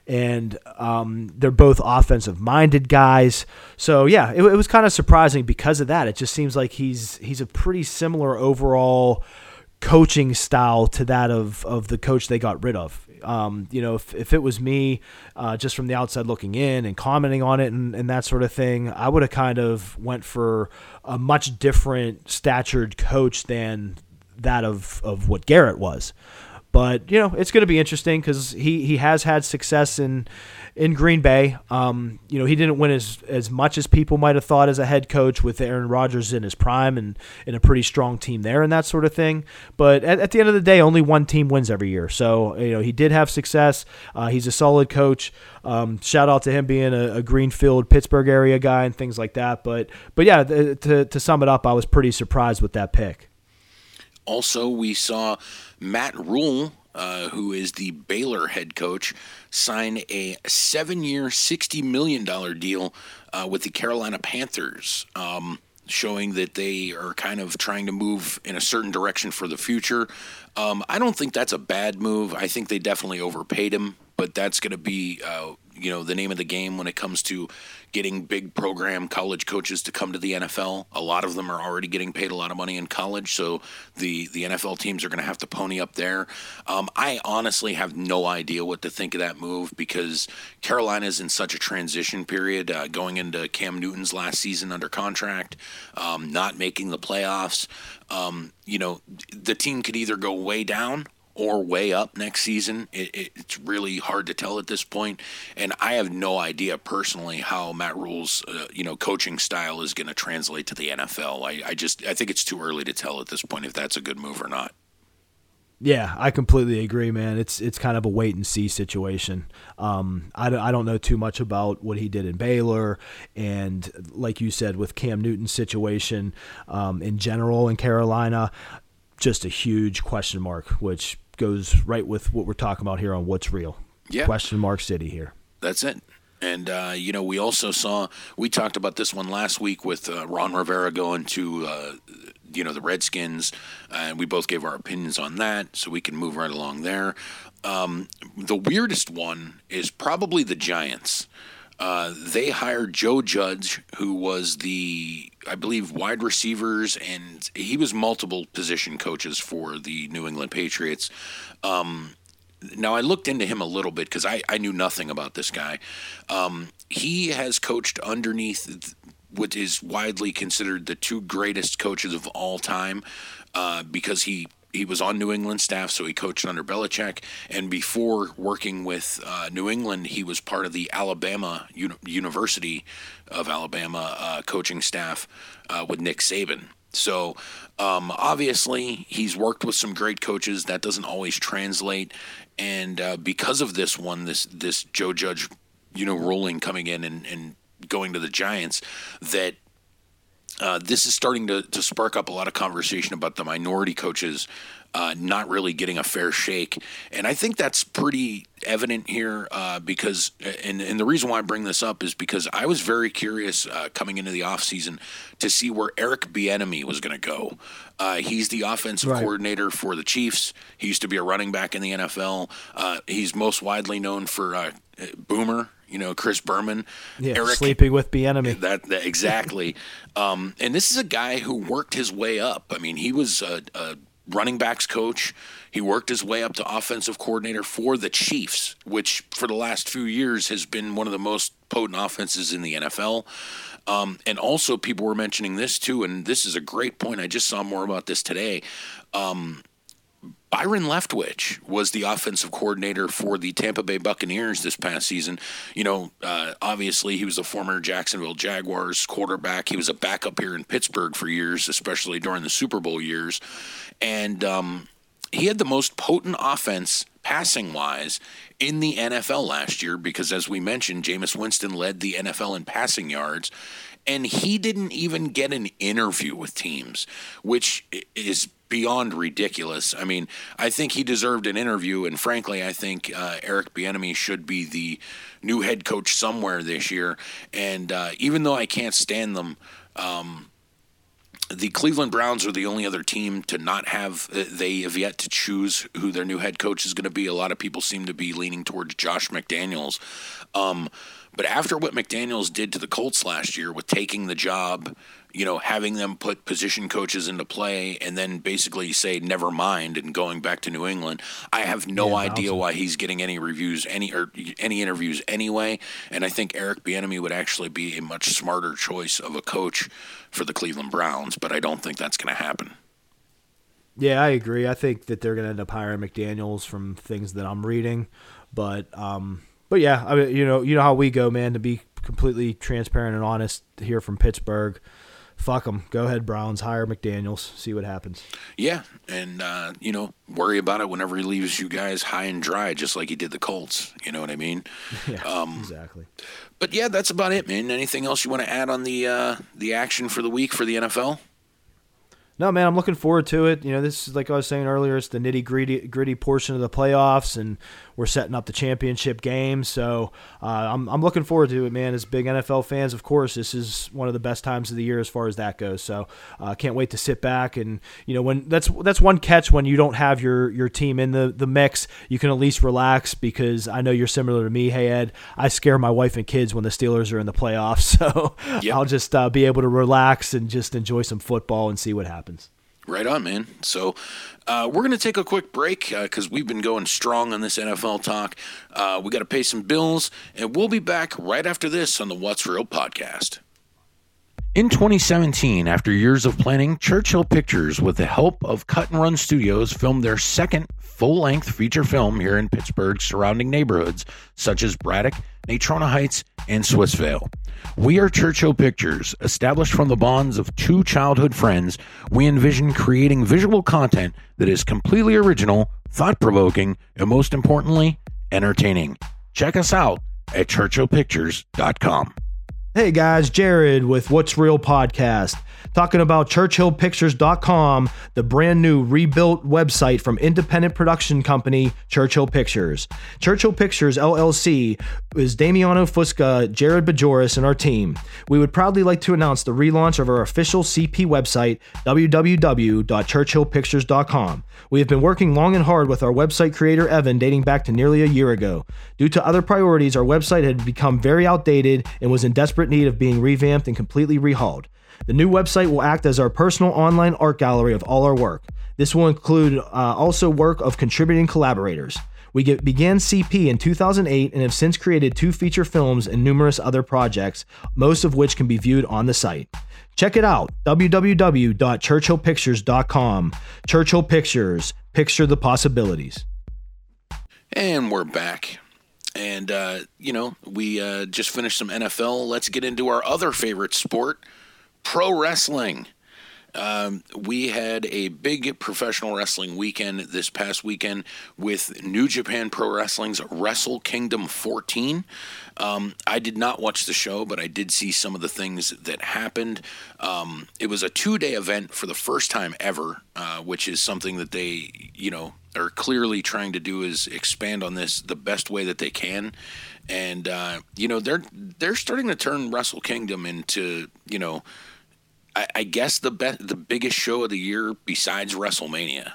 And um, they're both offensive-minded guys. So, yeah, it, it was kind of surprising because of that. It just seems like he's he's a pretty similar overall coaching style to that of, of the coach they got rid of. Um, you know, if, if it was me, uh, just from the outside looking in and commenting on it and, and that sort of thing, I would have kind of went for a much different statured coach than that of, of what Garrett was. But, you know, it's going to be interesting because he, he has had success in in Green Bay. Um, you know, he didn't win as, as much as people might have thought as a head coach with Aaron Rodgers in his prime and, and a pretty strong team there and that sort of thing. But at, at the end of the day, only one team wins every year. So, you know, he did have success. Uh, he's a solid coach. Um, shout out to him being a, a Greenfield, Pittsburgh area guy and things like that. But, but yeah, to, to sum it up, I was pretty surprised with that pick. Also, we saw Matt Rhule, uh, who is the Baylor head coach, sign a seven-year, sixty million dollars deal uh, with the Carolina Panthers, um, showing that they are kind of trying to move in a certain direction for the future. Um, I don't think that's a bad move. I think they definitely overpaid him, but that's going to be uh, you know, the name of the game when it comes to getting big program college coaches to come to the N F L. A lot of them are already getting paid a lot of money in college, so the, the N F L teams are going to have to pony up there. Um, I honestly have no idea what to think of that move because Carolina's in such a transition period, uh, going into Cam Newton's last season under contract, um, not making the playoffs. Um, you know, the team could either go way down or way up next season. It, it, it's really hard to tell at this point, and I have no idea personally how Matt Rhule's uh, you know coaching style is going to translate to the N F L. I, I just I think it's too early to tell at this point if that's a good move or not. Yeah, I completely agree, man. It's it's kind of a wait and see situation. Um, I, I don't know too much about what he did in Baylor, and like you said, with Cam Newton's situation um, in general in Carolina, just a huge question mark, which goes right with what we're talking about here on What's Real. Yeah. Question mark city here. That's it. And, uh, you know, we also saw, we talked about this one last week with uh, Ron Rivera going to, uh, you know, the Redskins, uh, and we both gave our opinions on that, so we can move right along there. Um, the weirdest one is probably the Giants. Uh, they hired Joe Judge, who was the, I believe, wide receivers, and he was multiple position coaches for the New England Patriots. Um, now, I looked into him a little bit because I, I knew nothing about this guy. Um, he has coached underneath what is widely considered the two greatest coaches of all time uh, because he He was on New England staff, so he coached under Belichick. And before working with uh, New England, he was part of the Alabama Uni- University of Alabama uh, coaching staff uh, with Nick Saban. So um, obviously, he's worked with some great coaches. That doesn't always translate. And uh, because of this one, this this Joe Judge, you know, ruling coming in and, and going to the Giants, that. Uh, this is starting to, to spark up a lot of conversation about the minority coaches uh, not really getting a fair shake. And I think that's pretty evident here uh, because and, – and the reason why I bring this up is because I was very curious uh, coming into the offseason to see where Eric Bieniemy was going to go. Uh, he's the offensive right. coordinator for the Chiefs. He used to be a running back in the N F L. Uh, he's most widely known for uh, Boomer. You know, Chris Berman, yeah, Eric, sleeping with Bieniemy. That, that exactly. um, and this is a guy who worked his way up. I mean, he was a, a running backs coach. He worked his way up to offensive coordinator for the Chiefs, which for the last few years has been one of the most potent offenses in the N F L. Um, and also, people were mentioning this too, and this is a great point. I just saw more about this today. Um, Byron Leftwich was the offensive coordinator for the Tampa Bay Buccaneers this past season. You know, uh, obviously he was a former Jacksonville Jaguars quarterback. He was a backup here in Pittsburgh for years, especially during the Super Bowl years. And um, he had the most potent offense passing-wise in the N F L last year because, as we mentioned, Jameis Winston led the N F L in passing yards. And he didn't even get an interview with teams, which is beyond ridiculous. I mean, I think he deserved an interview, and frankly, I think uh, Eric Bieniemy should be the new head coach somewhere this year. And uh, even though I can't stand them, um, the Cleveland Browns are the only other team to not have – they have yet to choose who their new head coach is going to be. A lot of people seem to be leaning towards Josh McDaniels. Um, but after what McDaniels did to the Colts last year with taking the job – you know, having them put position coaches into play and then basically say never mind and going back to New England. I have no yeah, idea awesome. why he's getting any reviews, any or any interviews anyway. And I think Eric Bieniemy would actually be a much smarter choice of a coach for the Cleveland Browns, but I don't think that's going to happen. Yeah, I agree. I think that they're going to end up hiring McDaniels from things that I'm reading, but um, but yeah, I mean, you know, you know how we go, man. To be completely transparent and honest here from Pittsburgh. Fuck them. Go ahead, Browns. Hire McDaniels. See what happens. Yeah, and, uh, you know, worry about it whenever he leaves you guys high and dry, just like he did the Colts. You know what I mean? Yeah, um, exactly. But, yeah, that's about it, man. Anything else you want to add on the uh, the action for the week for the N F L? No, man, I'm looking forward to it. You know, this is, like I was saying earlier, it's the nitty-gritty gritty portion of the playoffs, and we're setting up the championship game. So uh, I'm, I'm looking forward to it, man. As big N F L fans, of course, this is one of the best times of the year as far as that goes. So I uh, can't wait to sit back. And, you know, when that's that's one catch when you don't have your, your team in the, the mix. You can at least relax because I know you're similar to me. Hey, Ed, I scare my wife and kids when the Steelers are in the playoffs. So yep. I'll just uh, be able to relax and just enjoy some football and see what happens. happens. Right on, man. So uh, we're going to take a quick break because uh, we've been going strong on this N F L talk. Uh, we got to pay some bills, and we'll be back right after this on the What's Real podcast. In twenty seventeen, after years of planning, Churchill Pictures, with the help of Cut and Run Studios, filmed their second full-length feature film here in Pittsburgh's surrounding neighborhoods, such as Braddock, Natrona Heights, and Swissvale. We are Churchill Pictures. Established from the bonds of two childhood friends, we envision creating visual content that is completely original, thought-provoking, and most importantly, entertaining. Check us out at churchill pictures dot com. Hey guys, Jared with What's Real Podcast, talking about churchill pictures dot com, the brand new rebuilt website from independent production company Churchill Pictures. Churchill Pictures, L L C, is Damiano Fusca, Jared Bajoris, and our team. We would proudly like to announce the relaunch of our official C P website, w w w dot churchill pictures dot com. We have been working long and hard with our website creator, Evan, dating back to nearly a year ago. Due to other priorities, our website had become very outdated and was in desperate need of being revamped and completely rehauled. The new website will act as our personal online art gallery of all our work. This will include uh, also work of contributing collaborators. We get, began C P in two thousand eight and have since created two feature films and numerous other projects, most of which can be viewed on the site. Check it out, w w w dot churchill pictures dot com. Churchill Pictures, picture the possibilities. And we're back. And, uh, you know, we uh, just finished some N F L. Let's get into our other favorite sport, pro wrestling. Um, we had a big professional wrestling weekend this past weekend with New Japan Pro Wrestling's Wrestle Kingdom fourteen. Um, I did not watch the show, but I did see some of the things that happened. Um, it was a two-day event for the first time ever, uh, which is something that they, you know, are clearly trying to do is expand on this the best way that they can. And, uh, you know, they're, they're starting to turn Wrestle Kingdom into, you know, I, I guess the be- the biggest show of the year besides WrestleMania.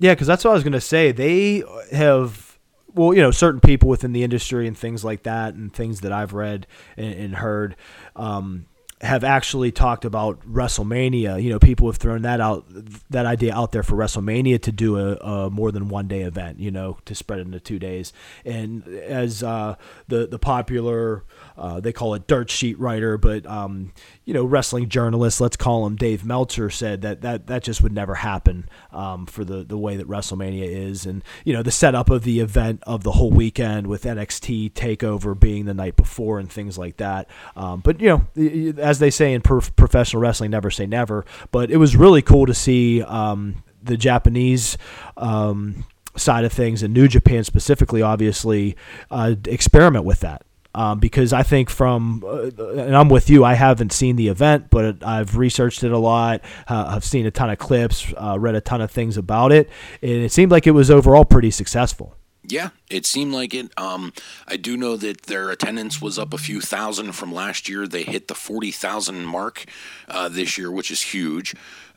Yeah, because that's what I was going to say. They have, well, you know, certain people within the industry and things like that and things that I've read and, and heard um, have actually talked about WrestleMania. You know, people have thrown that out, that idea out there for WrestleMania to do a, a more than one day event, you know, to spread it into two days. And as uh, the, the popular... Uh, they call it dirt sheet writer, but, um, you know, wrestling journalist, let's call him Dave Meltzer, said that that, that just would never happen um, for the, the way that WrestleMania is. And, you know, the setup of the event of the whole weekend with N X T TakeOver being the night before and things like that. Um, but, you know, as they say in prof- professional wrestling, never say never. But it was really cool to see um, the Japanese um, side of things and New Japan specifically, obviously, uh, experiment with that. Um, because I think from, uh, and I'm with you, I haven't seen the event, but I've researched it a lot. Uh, I've seen a ton of clips, uh, read a ton of things about it. And it seemed like it was overall pretty successful. Yeah, It seemed like it. Um, I do know that their attendance was up a few thousand from last year. They hit the forty thousand mark uh, this year, which is huge.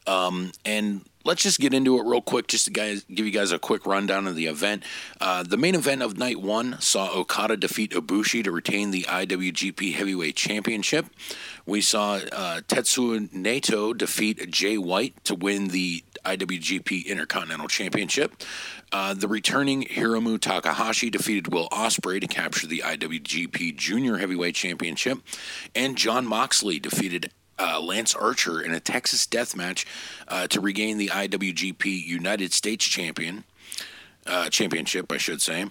Um, and let's just get into it real quick, just to guys, give you guys a quick rundown of the event. Uh, the main event of night one saw Okada defeat Ibushi to retain the I W G P Heavyweight Championship. We saw uh, Tetsuya Naito defeat Jay White to win the I W G P Intercontinental Championship. Uh, the returning Hiromu Takahashi defeated Will Ospreay to capture the I W G P Junior Heavyweight Championship. And Jon Moxley defeated uh, Lance Archer in a Texas death match uh, to regain the I W G P United States Champion uh, Championship, I should say.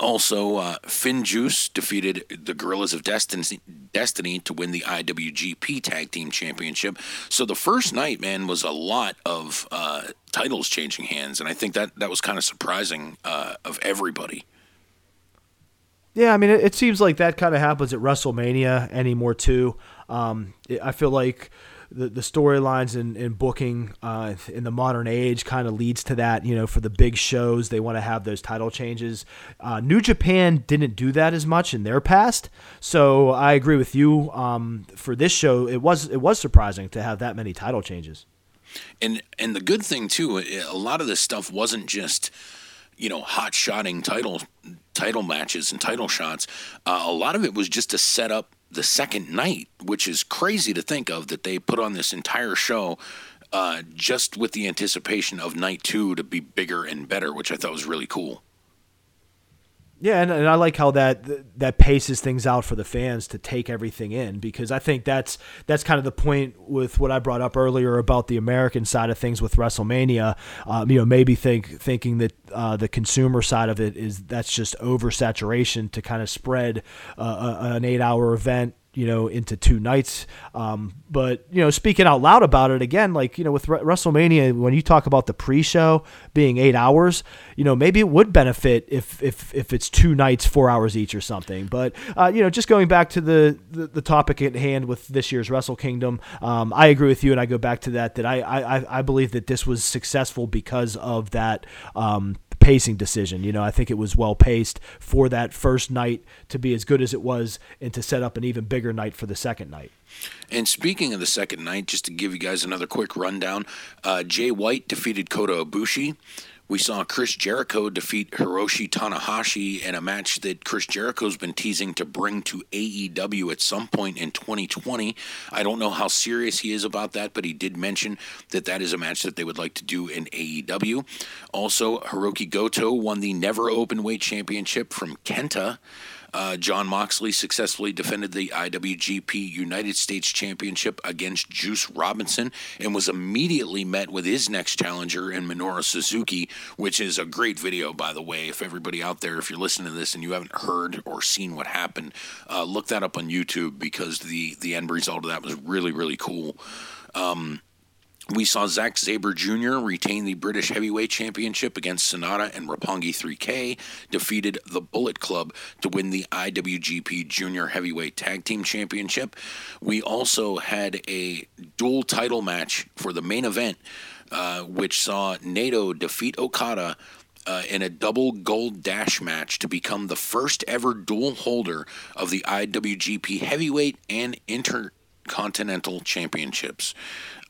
Also, uh, Finn Juice defeated the Guerrillas of Destiny, Destiny to win the I W G P Tag Team Championship. So the first night, man, was a lot of uh, titles changing hands, and I think that, that was kind of surprising uh, of everybody. Yeah, I mean, it, it seems like that kind of happens at WrestleMania anymore, too. Um, I feel like the, the storylines and, and booking uh, in the modern age kind of leads to that, you know, for the big shows, they want to have those title changes. Uh, New Japan didn't do that as much in their past. So I agree with you um, for this show. It was, it was surprising to have that many title changes. And, and the good thing too, a lot of this stuff wasn't just, you know, hot shotting title, title matches and title shots. Uh, a lot of it was just to set up the second night, which is crazy to think of, that they put on this entire show uh, just with the anticipation of night two to be bigger and better, which I thought was really cool. Yeah, and, and I like how that that paces things out for the fans to take everything in, because I think that's that's kind of the point with what I brought up earlier about the American side of things with WrestleMania. Um, you know, maybe think thinking that uh, the consumer side of it is that's just oversaturation to kind of spread uh, a, an eight-hour event, you know, into two nights. Um, but, you know, speaking out loud about it again, like, you know, with Re- WrestleMania, when you talk about the pre-show being eight hours, you know, maybe it would benefit if, if, if it's two nights, four hours each or something. But, uh, you know, just going back to the, the, the topic at hand with this year's Wrestle Kingdom, um, I agree with you. And I go back to that, that I, I, I believe that this was successful because of that, um, pacing decision. You know, I think it was well paced for that first night to be as good as it was and to set up an even bigger night for the second night. And speaking of the second night, just to give you guys another quick rundown, uh, Jay White defeated Kota Ibushi. We saw Chris Jericho defeat Hiroshi Tanahashi in a match that Chris Jericho's been teasing to bring to A E W at some point in twenty twenty. I don't know how serious he is about that, but he did mention that that is a match that they would like to do in A E W. Also, Hiroki Goto won the Never Openweight Championship from Kenta. Uh, Jon Moxley successfully defended the I W G P United States Championship against Juice Robinson and was immediately met with his next challenger in Minoru Suzuki, which is a great video, by the way. If everybody out there, if you're listening to this and you haven't heard or seen what happened, uh, look that up on YouTube, because the, the end result of that was really, really cool. Um, We saw Zack Sabre Junior retain the British Heavyweight Championship against Sonata and Roppongi three K, defeated the Bullet Club to win the I W G P Junior Heavyweight Tag Team Championship. We also had a dual title match for the main event, uh, which saw Naito defeat Okada Uh, in a double gold dash match to become the first ever dual holder of the I W G P Heavyweight and Intercontinental Championships.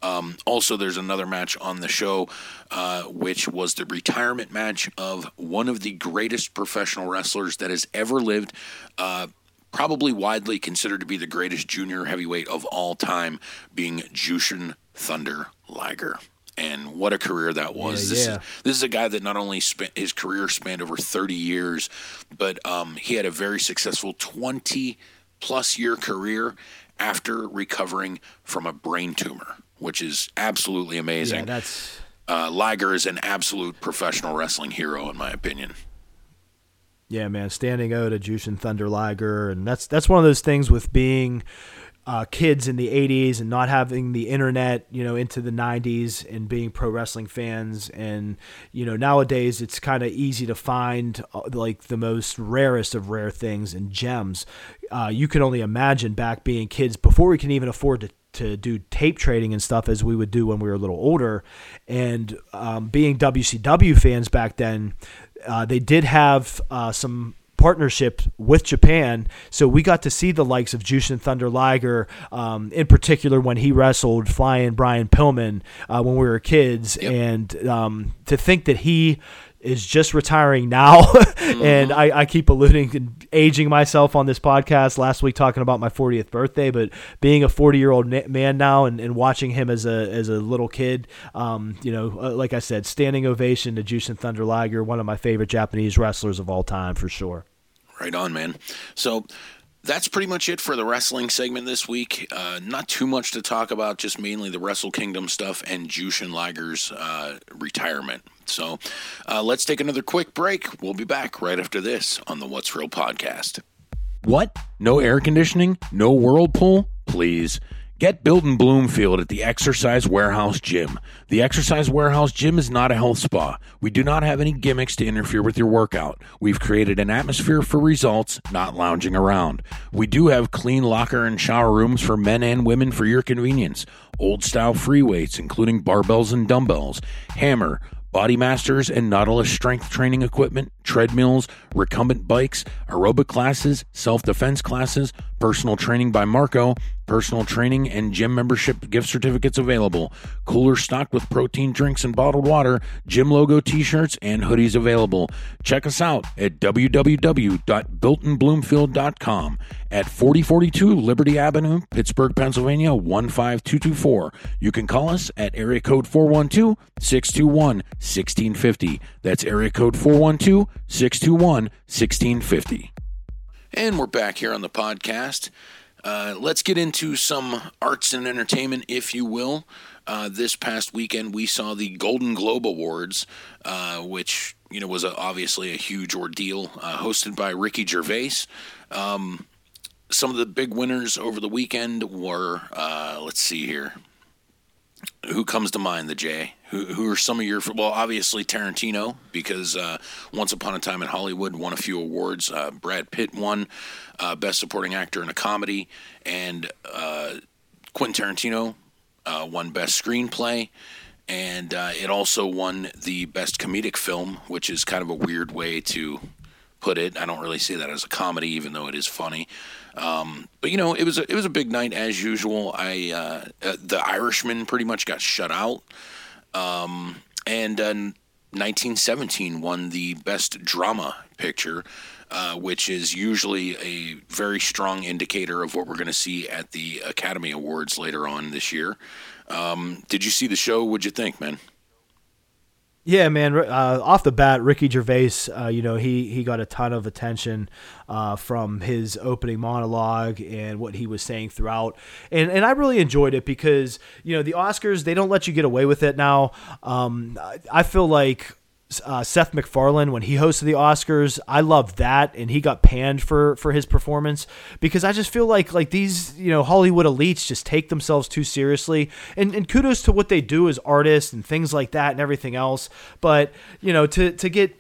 Um, also, there's another match on the show, uh, which was the retirement match of one of the greatest professional wrestlers that has ever lived, uh, probably widely considered to be the greatest junior heavyweight of all time, being Jushin Thunder Liger. And what a career that was. Yeah, this, yeah. Is, this is a guy that not only spent his career spanned over thirty years, but um, he had a very successful twenty-plus year career after recovering from a brain tumor, which is absolutely amazing. Yeah, that's uh, Liger is an absolute professional wrestling hero, in my opinion. Yeah, man, standing O to Jushin Thunder Liger, and that's that's one of those things with being uh, kids in the eighties and not having the internet, you know, into the nineties, and being pro wrestling fans, and you know, nowadays it's kind of easy to find uh, like the most rarest of rare things and gems. Uh, you can only imagine back being kids before we can even afford to. to do tape trading and stuff as we would do when we were a little older. And um, being W C W fans back then, uh, they did have uh, some partnership with Japan, so we got to see the likes of Jushin Thunder Liger, um, in particular when he wrestled Flying Brian Pillman uh, when we were kids, yep. and um, to think that he is just retiring now, mm-hmm. and I, I keep alluding to aging myself on this podcast last week talking about my fortieth birthday, but being a forty-year-old man now and, and watching him as a as a little kid, um, you know, uh, like I said, standing ovation to Jushin Thunder Liger, one of my favorite Japanese wrestlers of all time for sure. Right on, man. So that's pretty much it for the wrestling segment this week. Uh, not too much to talk about, just mainly the Wrestle Kingdom stuff and Jushin Liger's uh, retirement. So uh, let's take another quick break. We'll be back right after this on the What's Real podcast. What? No air conditioning? No whirlpool? Please. Get Build in Bloomfield at the Exercise Warehouse Gym. The Exercise Warehouse Gym is not a health spa. We do not have any gimmicks to interfere with your workout. We've created an atmosphere for results, not lounging around. We do have clean locker and shower rooms for men and women for your convenience. Old-style free weights, including barbells and dumbbells, hammer, Bodymasters and Nautilus strength training equipment, treadmills, recumbent bikes, aerobic classes, self-defense classes, personal training by Marco, personal training and gym membership gift certificates available, cooler stocked with protein drinks and bottled water, gym logo t-shirts and hoodies available. Check us out at w w w dot built in bloomfield dot com at forty forty-two Liberty Avenue, Pittsburgh, Pennsylvania, one five two two four. You can call us at area code four one two, six two one, one six five zero. That's area code four one two, six two one, one six five zero. And we're back here on the podcast. Uh, let's get into some arts and entertainment, if you will. Uh, this past weekend, we saw the Golden Globe Awards, uh, which you know was a, obviously a huge ordeal, uh, hosted by Ricky Gervais. Um, some of the big winners over the weekend were, uh, let's see here, who comes to mind, the Jay? Who, who are some of your, well, obviously Tarantino, because uh, Once Upon a Time in Hollywood won a few awards. Uh, Brad Pitt won uh, Best Supporting Actor in a Comedy, and uh, Quentin Tarantino uh, won Best Screenplay, and uh, it also won the Best Comedic Film, which is kind of a weird way to put it. I don't really see that as a comedy, even though it is funny. Um, but you know, it was a, it was a big night as usual. I uh, uh, the Irishman pretty much got shut out, um, and uh, nineteen seventeen won the Best Drama Picture, uh, which is usually a very strong indicator of what we're going to see at the Academy Awards later on this year. Um, did you see the show? What'd you think, man? Yeah, man. Uh, off the bat, Ricky Gervais, uh, you know, he he got a ton of attention uh, from his opening monologue and what he was saying throughout, and and I really enjoyed it because you know the Oscars, they don't let you get away with it now. Um, I feel like. Uh, Seth MacFarlane, when he hosted the Oscars, I loved that, and he got panned for for his performance because I just feel like like these you know Hollywood elites just take themselves too seriously, and and kudos to what they do as artists and things like that and everything else, but you know to to get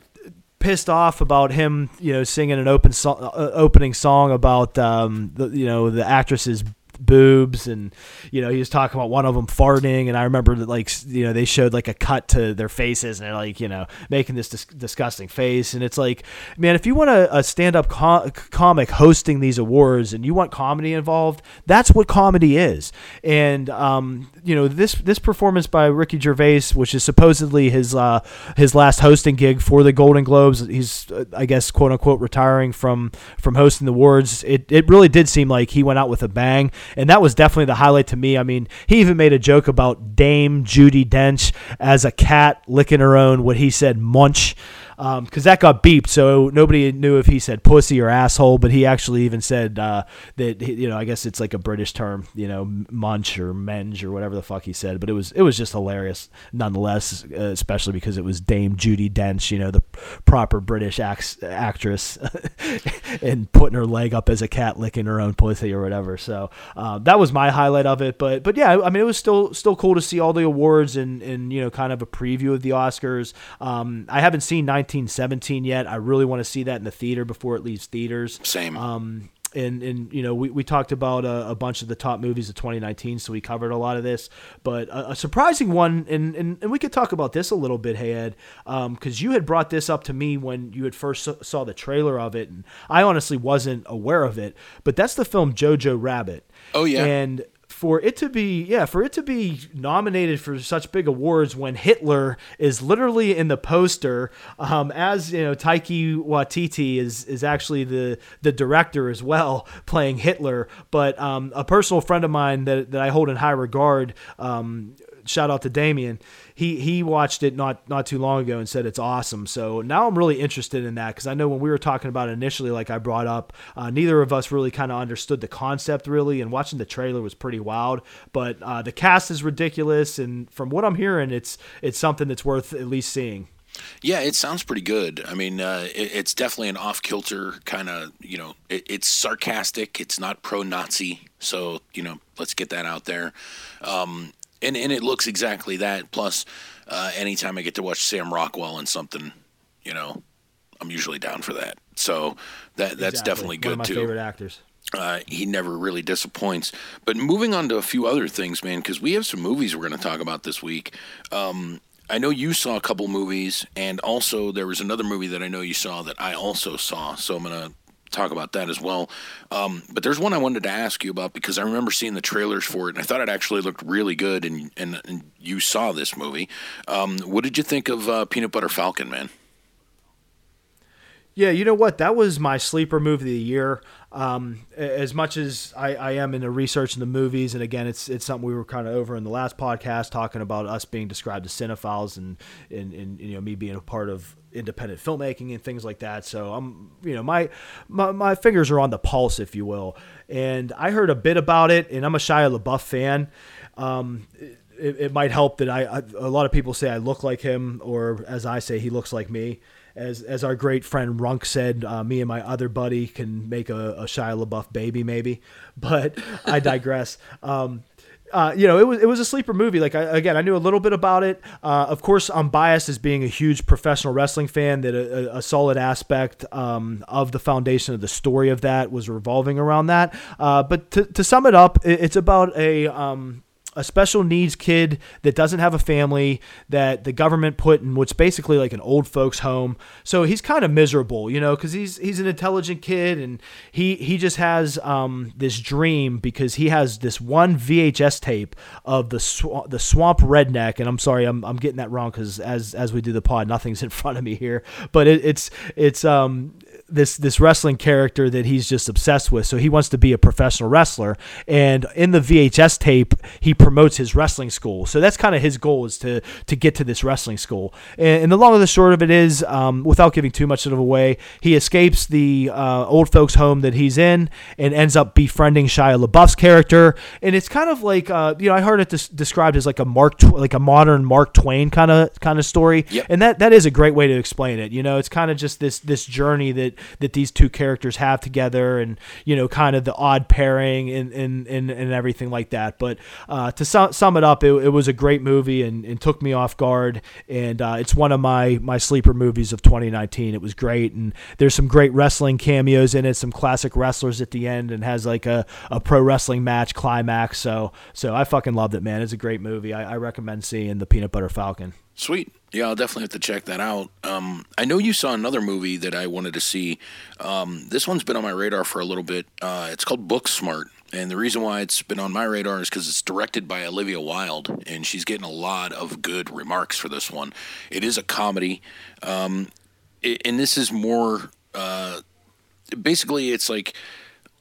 pissed off about him you know singing an open so- uh, opening song about um the, you know the actress's boobs, and you know he was talking about one of them farting, and I remember that like you know they showed like a cut to their faces and they're like you know making this dis- disgusting face, and it's like, man, if you want a, a stand-up com- comic hosting these awards and you want comedy involved, that's what comedy is. And um you know this this performance by Ricky Gervais, which is supposedly his uh his last hosting gig for the Golden Globes, he's uh, I guess quote-unquote retiring from from hosting the awards, it, it really did seem like he went out with a bang. And that was definitely the highlight to me. I mean, he even made a joke about Dame Judi Dench as a cat licking her own, what he said, munch, because um, that got beeped. So nobody knew if he said pussy or asshole, but he actually even said uh, that, you know, I guess it's like a British term, you know, munch or menge or whatever the fuck he said. But it was it was just hilarious nonetheless, especially because it was Dame Judi Dench, you know, the proper British act- actress and putting her leg up as a cat licking her own pussy or whatever. So uh, that was my highlight of it. But but yeah, I mean, it was still still cool to see all the awards and, and you know, kind of a preview of the Oscars. Um, I haven't seen nine. nineteen seventeen yet. I really want to see that in the theater before it leaves theaters. Same. Um, and and you know, we, we talked about a, a bunch of the top movies of twenty nineteen, so we covered a lot of this. But a, a surprising one, and, and and we could talk about this a little bit, hey Ed, because um, you had brought this up to me when you had first saw the trailer of it, and I honestly wasn't aware of it. But that's the film Jojo Rabbit. Oh yeah, and. For it to be, yeah, for it to be nominated for such big awards when Hitler is literally in the poster, um, as you know, Taika Waititi is is actually the the director as well, playing Hitler. But um, a personal friend of mine that that I hold in high regard, um, shout out to Damien. He he watched it not not too long ago and said it's awesome. So now I'm really interested in that, because I know when we were talking about it initially, like I brought up, uh, neither of us really kind of understood the concept really, and watching the trailer was pretty wild. But uh, the cast is ridiculous, and from what I'm hearing, it's it's something that's worth at least seeing. Yeah, it sounds pretty good. I mean, uh, it, it's definitely an off-kilter kind of, you know, it, it's sarcastic. It's not pro-Nazi. So, you know, let's get that out there. Um And and it looks exactly that. Plus, uh, anytime I get to watch Sam Rockwell in something, you know, I'm usually down for that. So that that's exactly. definitely good too. One of my too. favorite actors. Uh, he never really disappoints. But moving on to a few other things, man, because we have some movies we're going to talk about this week. Um, I know you saw a couple movies, and also there was another movie that I know you saw that I also saw. So I'm going to talk about that as well. Um, but there's one I wanted to ask you about, because I remember seeing the trailers for it and I thought it actually looked really good, and and, and you saw this movie. Um, what did you think of uh, Peanut Butter Falcon, man? Yeah, you know what? That was my sleeper movie of the year. Um, as much as I, I am into researching the movies, and again, it's it's something we were kind of over in the last podcast, talking about us being described as cinephiles, and and, and you know, me being a part of independent filmmaking and things like that. So I'm, you know, my, my my fingers are on the pulse, if you will. And I heard a bit about it, and I'm a Shia LaBeouf fan. Um, it, it might help that I, I a lot of people say I look like him, or as I say, he looks like me. As as our great friend Runk said, uh, me and my other buddy can make a, a Shia LaBeouf baby, maybe. But I digress. Um, uh, you know, it was it was a sleeper movie. Like I, again, I knew a little bit about it. Uh, of course, I'm biased as being a huge professional wrestling fan. That a, a solid aspect um, of the foundation of the story of that was revolving around that. Uh, but to to sum it up, it's about a. Um, a special needs kid that doesn't have a family, that the government put in what's basically like an old folks home. So he's kind of miserable, you know, cause he's, he's an intelligent kid, and he, he just has um, this dream, because he has this one V H S tape of the sw- the swamp redneck. And I'm sorry, I'm, I'm getting that wrong, cause as, as we do the pod, nothing's in front of me here, but it, it's, it's, um, this this wrestling character that he's just obsessed with. So he wants to be a professional wrestler, and in the V H S tape he promotes his wrestling school. So that's kind of his goal, is to to get to this wrestling school. And, and the long and the short of it is, um, without giving too much of it away, he escapes the uh, old folks home that he's in, and ends up befriending Shia LaBeouf's character. And it's kind of like, uh, you know, I heard it des- described as like a Mark Tw- like a modern Mark Twain kind of kind of story. Yep. And that that is a great way to explain it. You know, it's kind of just this this journey that that these two characters have together, and, you know, kind of the odd pairing and, and, and, and everything like that. But uh, to sum, sum it up, it, it was a great movie, and, and took me off guard. And uh, it's one of my, my sleeper movies of twenty nineteen. It was great. And there's some great wrestling cameos in it, some classic wrestlers at the end, and has like a, a pro wrestling match climax. So, so I fucking loved it, man. It's a great movie. I, I recommend seeing The Peanut Butter Falcon. Sweet. Yeah, I'll definitely have to check that out. Um, I know you saw another movie that I wanted to see. Um, this one's been on my radar for a little bit. Uh, it's called Booksmart. And the reason why it's been on my radar is because it's directed by Olivia Wilde, and she's getting a lot of good remarks for this one. It is a comedy. Um, it, and this is more, uh, basically it's like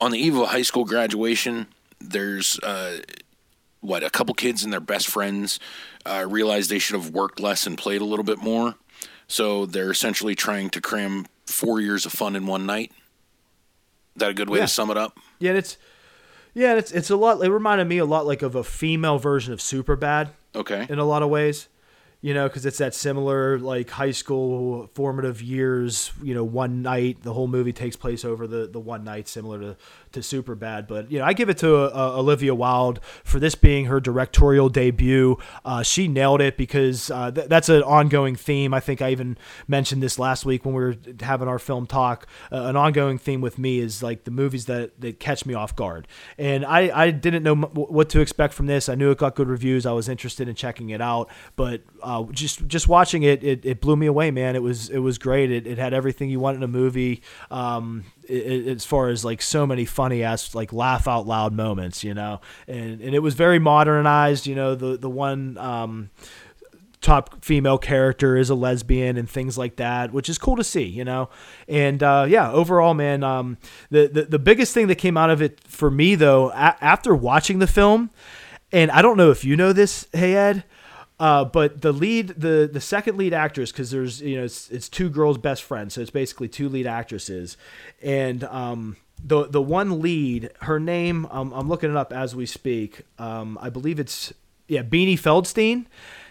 on the eve of high school graduation, there's, uh, what, a couple kids and their best friends uh, realize they should have worked less and played a little bit more. So they're essentially trying to cram four years of fun in one night. Is that a good way yeah. to sum it up? Yeah, it's yeah, it's it's a lot. It reminded me a lot like of a female version of Superbad. Okay. In a lot of ways. you know, because it's that similar like high school formative years, you know, one night. The whole movie takes place over the, the one night, similar to, to Superbad. But, you know, I give it to uh, Olivia Wilde for this being her directorial debut. Uh, she nailed it because uh, th- that's an ongoing theme. I think I even mentioned this last week when we were having our film talk. Uh, an ongoing theme with me is like the movies that, that catch me off guard. And I, I didn't know m- what to expect from this. I knew it got good reviews. I was interested in checking it out, but uh, just just watching it, it, it blew me away, man. It was it was great. It, it had everything you want in a movie. Um, It, as far as like so many funny ass like laugh out loud moments, you know, and and it was very modernized. You know, the the one um, top female character is a lesbian and things like that, which is cool to see, you know. And uh, yeah, overall, man, um, the, the the biggest thing that came out of it for me though, a- after watching the film, and I don't know if you know this, hey Ed. Uh, but the lead, the, the second lead actress, because there's, you know, it's, it's two girls' best friends. So it's basically two lead actresses. And um, the the one lead, her name, um, I'm looking it up as we speak. Um, I believe it's, yeah, Beanie Feldstein.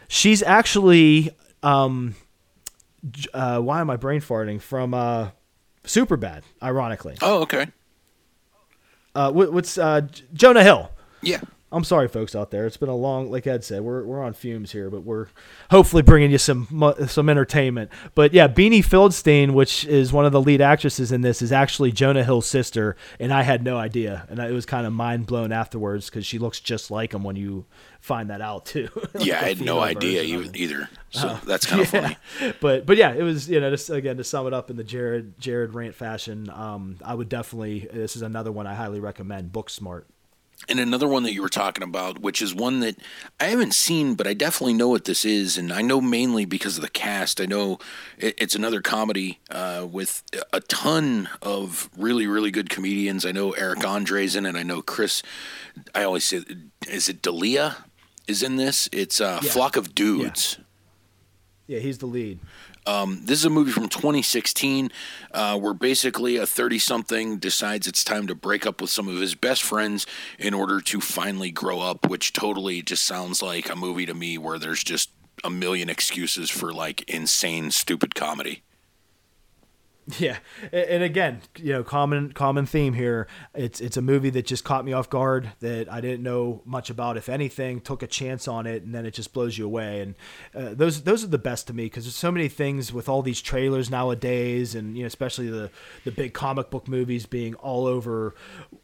She's actually, um, uh, why am I brain farting? From uh, Superbad, ironically. Oh, okay. Uh, what, what's uh, Jonah Hill. Yeah. I'm sorry, folks out there. It's been a long, like Ed said, we're we're on fumes here, but we're hopefully bringing you some some entertainment. But yeah, Beanie Feldstein, which is one of the lead actresses in this, is actually Jonah Hill's sister, and I had no idea, and it was kind of mind blown afterwards because she looks just like him when you find that out too. Like yeah, I had no idea either. So uh, that's kind of yeah. funny. But but yeah, it was, you know, just again to sum it up in the Jared Jared rant fashion. Um, I would definitely this is another one I highly recommend. Booksmart. And another one that you were talking about, which is one that I haven't seen, but I definitely know what this is. And I know mainly because of the cast. I know it's another comedy uh, with a ton of really, really good comedians. I know Eric Andre's in it. I know Chris, I always say, is it D'Elia is in this? It's uh, yeah. Flock of Dudes. Yeah, yeah he's the lead. Um, this is a movie from twenty sixteen uh, where basically a thirty-something decides it's time to break up with some of his best friends in order to finally grow up, which totally just sounds like a movie to me where there's just a million excuses for, like, insane, stupid comedy. Yeah, and again, you know, common common theme here. It's it's a movie that just caught me off guard that I didn't know much about, if anything. Took a chance on it, and then it just blows you away. And uh, those those are the best to me because there's so many things with all these trailers nowadays, and you know, especially the the big comic book movies being all over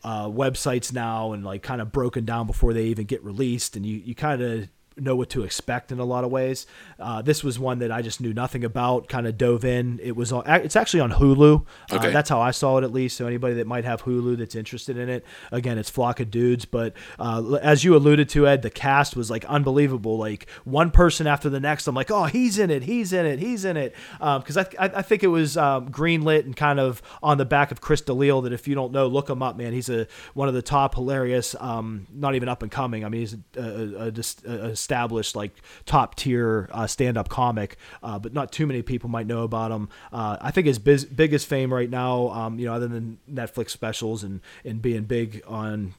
uh, websites now and like kind of broken down before they even get released, and you you kind of. know what to expect in a lot of ways. Uh, this was one that I just knew nothing about, kind of dove in. It was on, it's actually on Hulu. Okay. Uh, that's how I saw it at least. So anybody that might have Hulu that's interested in it, again, it's Flock of Dudes. But uh, as you alluded to, Ed, the cast was like unbelievable. Like one person after the next, I'm like, oh, he's in it. He's in it. He's in it. Um, Cause I, th- I think it was um, greenlit and kind of on the back of Chris D'Elia that if you don't know, look him up, man. He's a, one of the top hilarious, um, not even up and coming. I mean, he's a, a, a, a, a established like top tier uh, stand-up comic, uh, but not too many people might know about him. Uh, I think his biz- biggest fame right now, um, you know, other than Netflix specials and, and being big on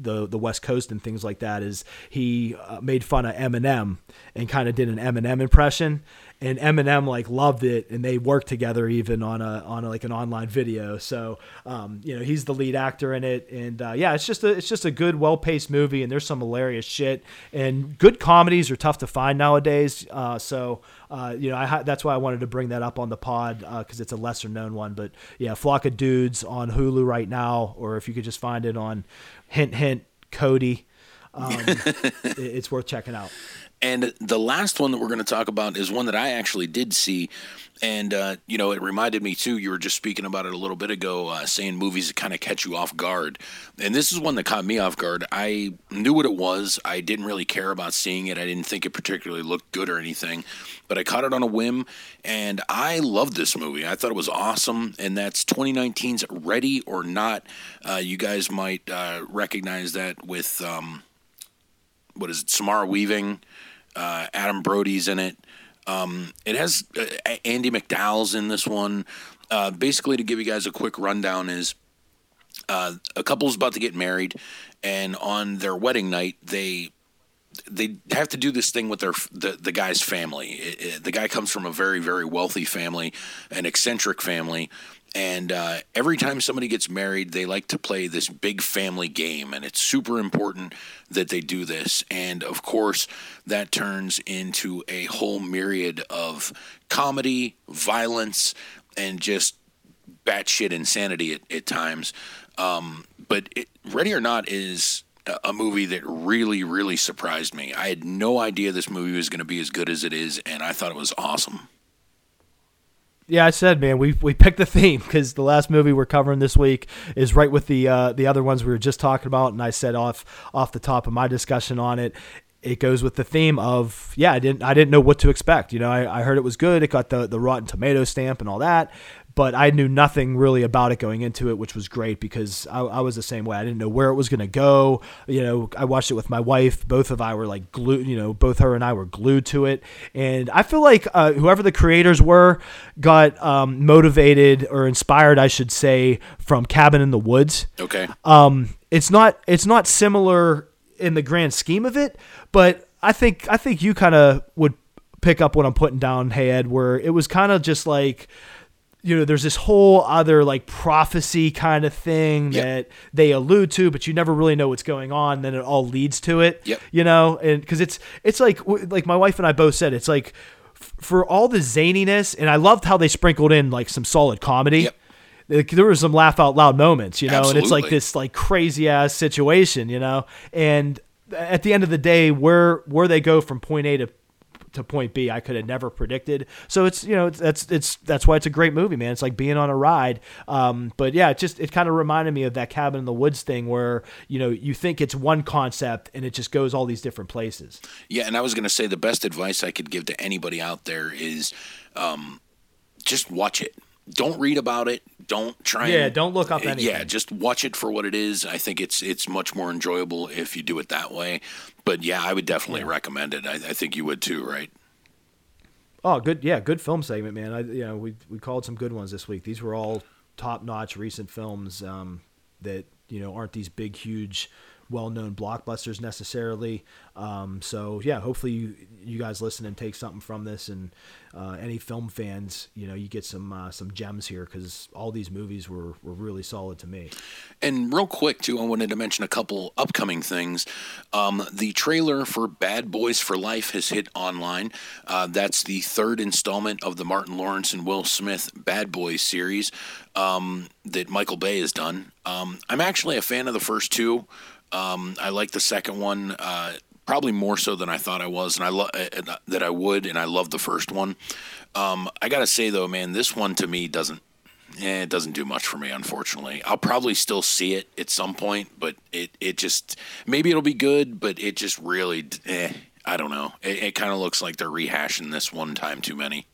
the the West Coast and things like that, is he uh, made fun of Eminem and kind of did an Eminem impression. And Eminem like loved it, and they worked together even on a on a, like an online video. So um, you know, he's the lead actor in it, and uh, yeah, it's just a it's just a good, well paced movie, and there's some hilarious shit, and good comedies are tough to find nowadays. Uh, so uh, you know, I, that's why I wanted to bring that up on the pod because uh, it's a lesser known one. But yeah, Flock of Dudes on Hulu right now, or if you could just find it on hint hint Cody, um, it, it's worth checking out. And the last one that we're going to talk about is one that I actually did see. And, uh, you know, it reminded me, too, you were just speaking about it a little bit ago, uh, saying movies that kind of catch you off guard. And this is one that caught me off guard. I knew what it was. I didn't really care about seeing it. I didn't think it particularly looked good or anything. But I caught it on a whim, and I loved this movie. I thought it was awesome, and that's twenty nineteen's Ready or Not. Uh, you guys might uh, recognize that with, um, what is it, Samara Weaving. Uh, Adam Brody's in it. Um, it has uh, Andy McDowell's in this one. Uh, basically, to give you guys a quick rundown is uh, a couple's about to get married, and on their wedding night, they they have to do this thing with their the, the guy's family. It, it, the guy comes from a very, very wealthy family, an eccentric family. And uh, every time somebody gets married, they like to play this big family game, and it's super important that they do this. And, of course, that turns into a whole myriad of comedy, violence, and just batshit insanity at, at times. Um, but it, Ready or Not is a movie that really, really surprised me. I had no idea this movie was going to be as good as it is, and I thought it was awesome. Yeah, I said, man, we we picked the theme because the last movie we're covering this week is right with the uh, the other ones we were just talking about, and I said off off the top of my discussion on it, it goes with the theme of yeah, I didn't I didn't know what to expect. You know, I, I heard it was good, it got the the Rotten Tomato stamp and all that, but I knew nothing really about it going into it, which was great because I, I was the same way. I didn't know where it was going to go. You know, I watched it with my wife. Both of I were like glued, you know, both her and I were glued to it. And I feel like uh, whoever the creators were got um, motivated or inspired, I should say, from Cabin in the Woods. Okay. Um, it's not, it's not similar in the grand scheme of it, but I think, I think you kind of would pick up what I'm putting down. Hey, Ed, where it was kind of just like, you know, there's this whole other like prophecy kind of thing yep. that they allude to, but you never really know what's going on. Then it all leads to it, yep. you know, and because it's it's like like my wife and I both said, it's like f- for all the zaniness, and I loved how they sprinkled in like some solid comedy. Yep. Like, there were some laugh out loud moments, you know, Absolutely. And it's like this like crazy ass situation, you know, and at the end of the day, where where they go from point A to to point B, I could have never predicted. So it's, you know, that's, it's, that's why it's a great movie, man. It's like being on a ride. Um, but yeah, it just, it kind of reminded me of that Cabin in the Woods thing where, you know, you think it's one concept and it just goes all these different places. Yeah. And I was going to say the best advice I could give to anybody out there is, um, just watch it. Don't read about it. Don't try. Yeah. And, don't look up anything. Yeah. Just watch it for what it is. I think it's, it's much more enjoyable if you do it that way. But yeah, I would definitely yeah. recommend it. I, I think you would too, right? Oh, good. Yeah. Good film segment, man. I, you know, we, we called some good ones this week. These were all top-notch recent films um, that, you know, aren't these big, huge, well-known blockbusters necessarily. Um, so yeah, hopefully you, you guys listen and take something from this, and uh, any film fans, you know, you get some, uh, some gems here, because all these movies were, were really solid to me. And real quick too, I wanted to mention a couple upcoming things. Um, the trailer for Bad Boys for Life has hit online. Uh, that's the third installment of the Martin Lawrence and Will Smith Bad Boys series um, that Michael Bay has done. Um, I'm actually a fan of the first two. Um, I like the second one, uh, probably more so than I thought I was, and I love uh, that I would. And I love the first one. Um, I gotta say though, man, this one to me doesn't, eh, it doesn't do much for me. Unfortunately, I'll probably still see it at some point, but it, it just, maybe it'll be good, but it just really, eh, I don't know. It, it kind of looks like they're rehashing this one time too many.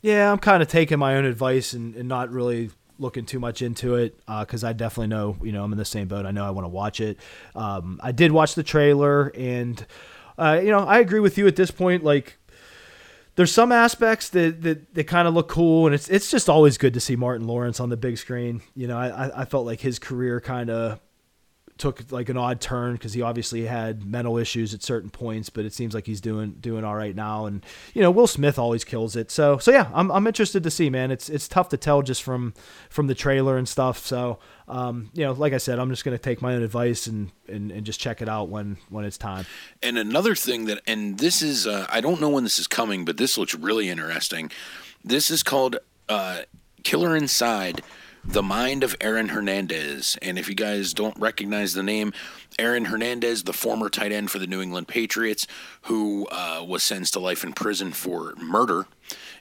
Yeah. I'm kind of taking my own advice and, and not really looking too much into it, uh, because I definitely know, you know, I'm in the same boat. I know I want to watch it. Um, I did watch the trailer, and uh, you know, I agree with you at this point. Like, there's some aspects that that, that kind of look cool, and it's it's just always good to see Martin Lawrence on the big screen. You know, I I felt like his career kind of took like an odd turn because he obviously had mental issues at certain points, but it seems like he's doing doing all right now. And you know, Will Smith always kills it. So so yeah, I'm I'm interested to see, man. It's it's tough to tell just from from the trailer and stuff. So um, you know, like I said, I'm just gonna take my own advice and and, and just check it out when when it's time. And another thing that, and this is uh, I don't know when this is coming, but this looks really interesting. This is called uh, Killer Inside: The Mind of Aaron Hernandez. And if you guys don't recognize the name, Aaron Hernandez, the former tight end for the New England Patriots, who uh, was sentenced to life in prison for murder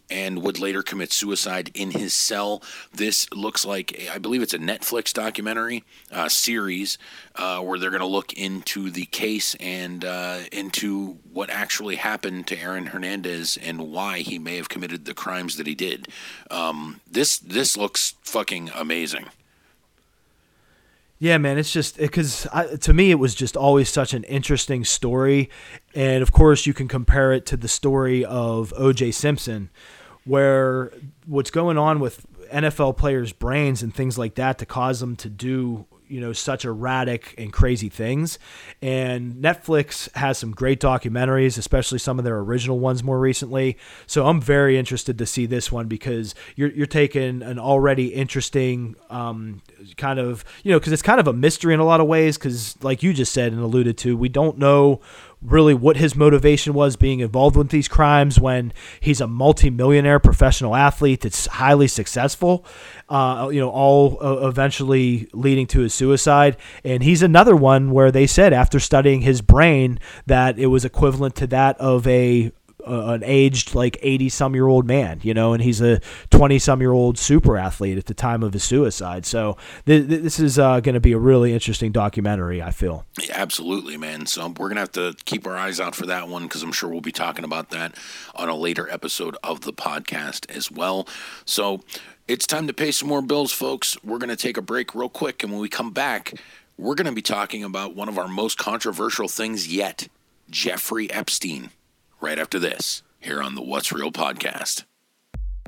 and would later commit suicide in his cell. This looks like, I believe it's a Netflix documentary uh, series uh, where they're going to look into the case and uh, into what actually happened to Aaron Hernandez and why he may have committed the crimes that he did. Um, this this looks fucking amazing. Yeah, man, it's just because it, to me, it was just always such an interesting story. And of course, you can compare it to the story of O J Simpson, where what's going on with N F L players' brains and things like that to cause them to do, you know, such erratic and crazy things. And Netflix has some great documentaries, especially some of their original ones more recently. So I'm very interested to see this one because you're you're taking an already interesting um, kind of, you know, because it's kind of a mystery in a lot of ways because, like you just said and alluded to, we don't know really what his motivation was being involved with these crimes when he's a multimillionaire professional athlete that's highly successful, uh, you know, all uh, eventually leading to his suicide. And he's another one where they said after studying his brain that it was equivalent to that of a uh, an aged like eighty some year old man, you know, and he's a twenty some year old super athlete at the time of his suicide. So th- th- this is uh, going to be a really interesting documentary, I feel. Yeah, absolutely, man. So we're going to have to keep our eyes out for that one, 'cause I'm sure we'll be talking about that on a later episode of the podcast as well. So it's time to pay some more bills, folks. We're going to take a break real quick. And when we come back, we're going to be talking about one of our most controversial things yet, Jeffrey Epstein. Right after this, here on the What's Real podcast.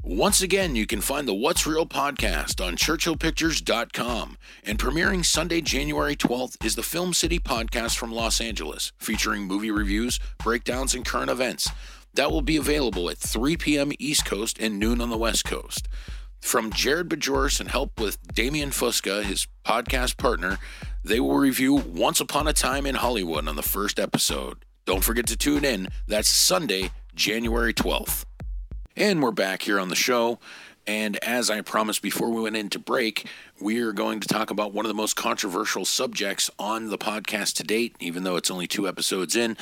Once again, you can find the What's Real podcast on churchill pictures dot com. And premiering Sunday, January twelfth is the Film City podcast from Los Angeles, featuring movie reviews, breakdowns, and current events. That will be available at three p.m. East Coast and noon on the West Coast. From Jared Bajoris and help with Damian Fusca, his podcast partner, they will review Once Upon a Time in Hollywood on the first episode. Don't forget to tune in. That's Sunday, January twelfth. And we're back here on the show. And as I promised before we went into break, we are going to talk about one of the most controversial subjects on the podcast to date, even though it's only two episodes in,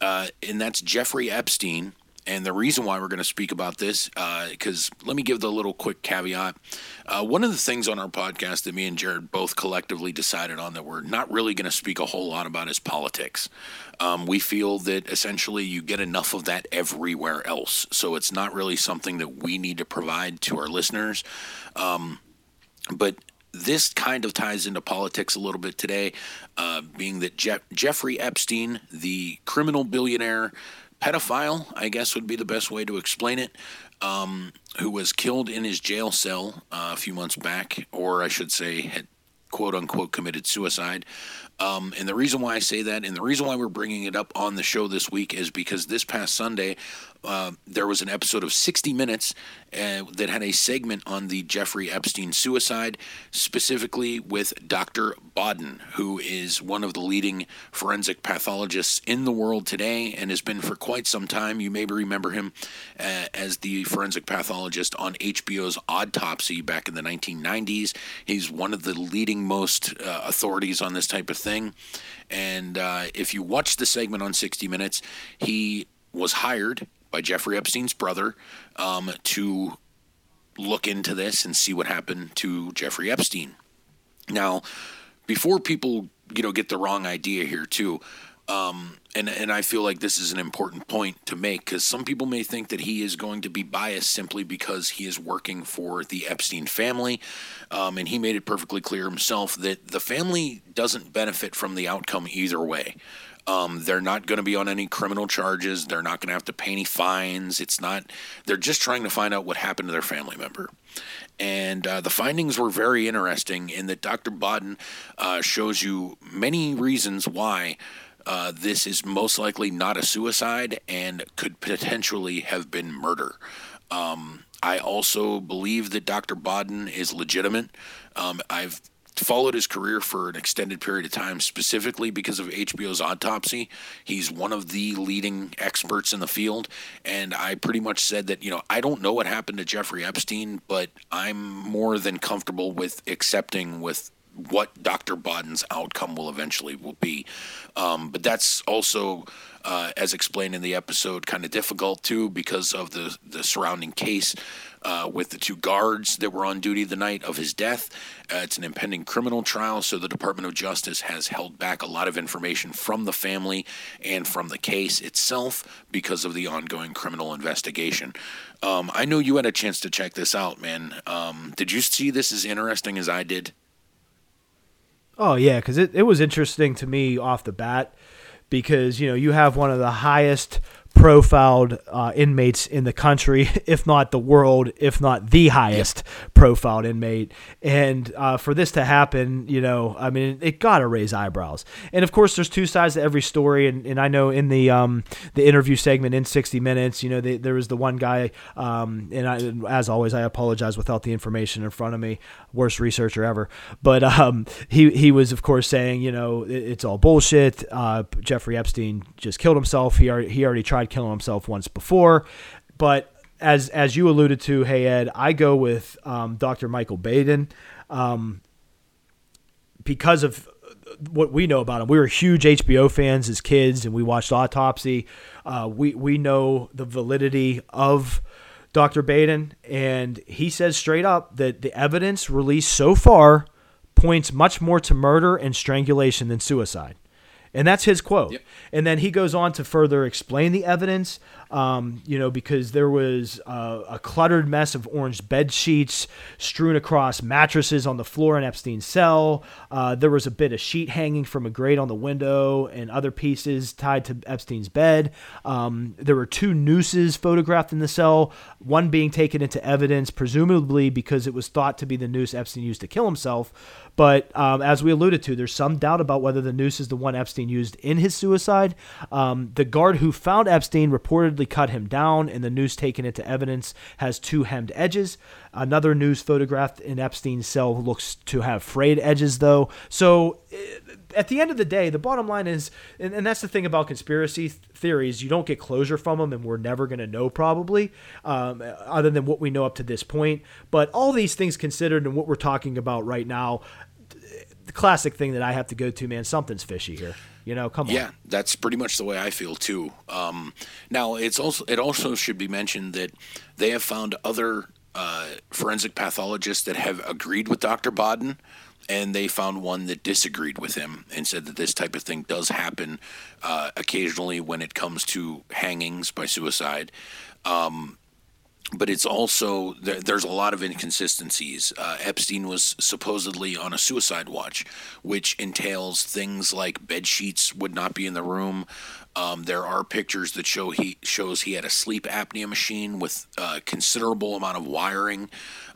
uh, and that's Jeffrey Epstein. And the reason why we're going to speak about this, because uh, let me give the little quick caveat. Uh, one of the things on our podcast that me and Jared both collectively decided on that we're not really going to speak a whole lot about is politics. Um, we feel that essentially you get enough of that everywhere else. So it's not really something that we need to provide to our listeners. Um, but this kind of ties into politics a little bit today, uh, being that Je- Jeffrey Epstein, the criminal billionaire, pedophile, I guess would be the best way to explain it, um, who was killed in his jail cell uh, a few months back, or I should say had quote-unquote committed suicide. Um, and the reason why I say that, and the reason why we're bringing it up on the show this week is because this past Sunday, uh, there was an episode of sixty minutes uh, that had a segment on the Jeffrey Epstein suicide, specifically with Doctor Bodden, who is one of the leading forensic pathologists in the world today and has been for quite some time. You may remember him uh, as the forensic pathologist on H B O's Autopsy back in the nineteen nineties. He's one of the leading most uh, authorities on this type of thing. And uh, if you watch the segment on sixty minutes, he was hired by Jeffrey Epstein's brother um, to look into this and see what happened to Jeffrey Epstein. Now, before people, you know, get the wrong idea here too, um, and and I feel like this is an important point to make, because some people may think that he is going to be biased simply because he is working for the Epstein family, um, and he made it perfectly clear himself that the family doesn't benefit from the outcome either way. Um, they're not going to be on any criminal charges. They're not going to have to pay any fines. It's not, they're just trying to find out what happened to their family member. And uh, the findings were very interesting in that Doctor Bodden uh, shows you many reasons why uh, this is most likely not a suicide and could potentially have been murder. Um, I also believe that Doctor Bodden is legitimate. Um, I've followed his career for an extended period of time, specifically because of H B O's Autopsy. He's one of the leading experts in the field, and I pretty much said that, you know, I don't know what happened to Jeffrey Epstein, but I'm more than comfortable with accepting with what Doctor Bodden's outcome will eventually will be. Um, but that's also, uh, as explained in the episode, kind of difficult too, because of the, the surrounding case uh, with the two guards that were on duty the night of his death. Uh, it's an impending criminal trial, so the Department of Justice has held back a lot of information from the family and from the case itself because of the ongoing criminal investigation. Um, I know you had a chance to check this out, man. Um, did you see this as interesting as I did? Oh, yeah, because it, it was interesting to me off the bat because, you know, you have one of the highest profiled uh, inmates in the country, if not the world, if not the highest yep. profiled inmate. And uh, for this to happen, you know, I mean, it got to raise eyebrows. And of course, there's two sides to every story. And, and I know in the um, the interview segment in sixty minutes, you know, they, there was the one guy, um, and I, as always, I apologize without the information in front of me. Worst researcher ever. But um, he, he was, of course, saying, you know, it, it's all bullshit. Uh, Jeffrey Epstein just killed himself. He already, he already tried killing himself once before. But as as you alluded to, hey, Ed, I go with um, Doctor Michael Baden um, because of what we know about him. We were huge H B O fans as kids, and we watched Autopsy. Uh, we, we know the validity of Doctor Baden, and he says straight up that the evidence released so far points much more to murder and strangulation than suicide. And that's his quote. Yep. And then he goes on to further explain the evidence, um, you know, because there was uh, a cluttered mess of orange bed sheets strewn across mattresses on the floor in Epstein's cell. Uh, there was a bit of sheet hanging from a grate on the window and other pieces tied to Epstein's bed. Um, there were two nooses photographed in the cell, one being taken into evidence, presumably because it was thought to be the noose Epstein used to kill himself. But um, as we alluded to, there's some doubt about whether the noose is the one Epstein used in his suicide. Um, the guard who found Epstein reportedly cut him down, and the noose taken into evidence has two hemmed edges. Another noose photographed in Epstein's cell looks to have frayed edges, though. So at the end of the day, the bottom line is, and, and that's the thing about conspiracy th- theories, you don't get closure from them, and we're never going to know probably, um, other than what we know up to this point. But all these things considered and what we're talking about right now, the classic thing that I have to go to, man, something's fishy here. You know, come on. Yeah, that's pretty much the way I feel too. Um, now, it's also it also should be mentioned that they have found other uh, forensic pathologists that have agreed with Doctor Baden, and they found one that disagreed with him and said that this type of thing does happen uh, occasionally when it comes to hangings by suicide. Um, but it's also, there, there's a lot of inconsistencies. Uh, Epstein was supposedly on a suicide watch, which entails things like bed sheets would not be in the room. Um, there are pictures that show he shows he had a sleep apnea machine with a considerable amount of wiring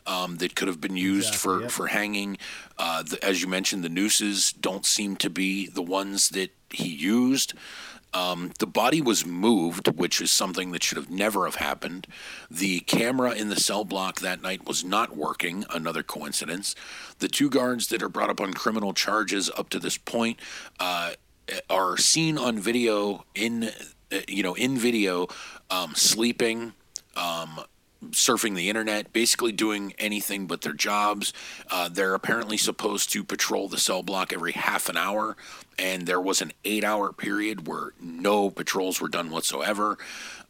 um, that could have been used exactly, for, yep. for hanging. Uh, the, as you mentioned, the nooses don't seem to be the ones that he used. Um, the body was moved, which is something that should have never have happened. The camera in the cell block that night was not working, another coincidence. The two guards that are brought up on criminal charges up to this point uh, are seen on video in, you know, in video, um, sleeping, um, surfing the internet, basically doing anything but their jobs. Uh, they're apparently supposed to patrol the cell block every half an hour, and there was an eight-hour period where no patrols were done whatsoever.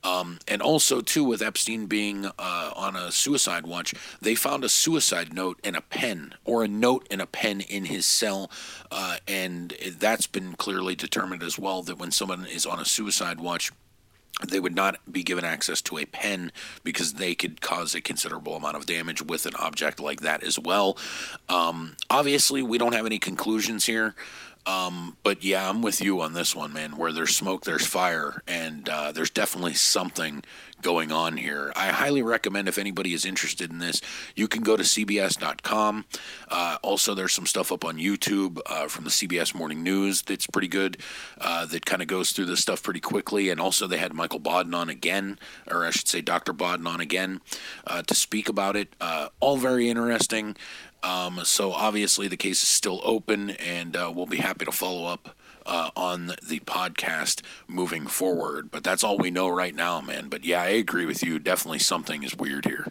Um, and also, too, with Epstein being uh, on a suicide watch, they found a suicide note and a pen, or a note and a pen in his cell, uh, and that's been clearly determined as well, that when someone is on a suicide watch, they would not be given access to a pen because they could cause a considerable amount of damage with an object like that as well. Um, obviously, we don't have any conclusions here, um, but yeah, I'm with you on this one, man. Where there's smoke, there's fire, and uh, there's definitely something going on here. I highly recommend, if anybody is interested in this, you can go to C B S dot com. Uh, also, there's some stuff up on YouTube uh, from the C B S Morning News that's pretty good, uh, that kind of goes through this stuff pretty quickly. And also, they had Michael Baden on again, or I should say Doctor Baden on again, uh, to speak about it. Uh, all very interesting. Um, so obviously, the case is still open, and uh, we'll be happy to follow up Uh, on the podcast moving forward. But that's all we know right now, man. But yeah, I agree with you. Definitely something is weird here.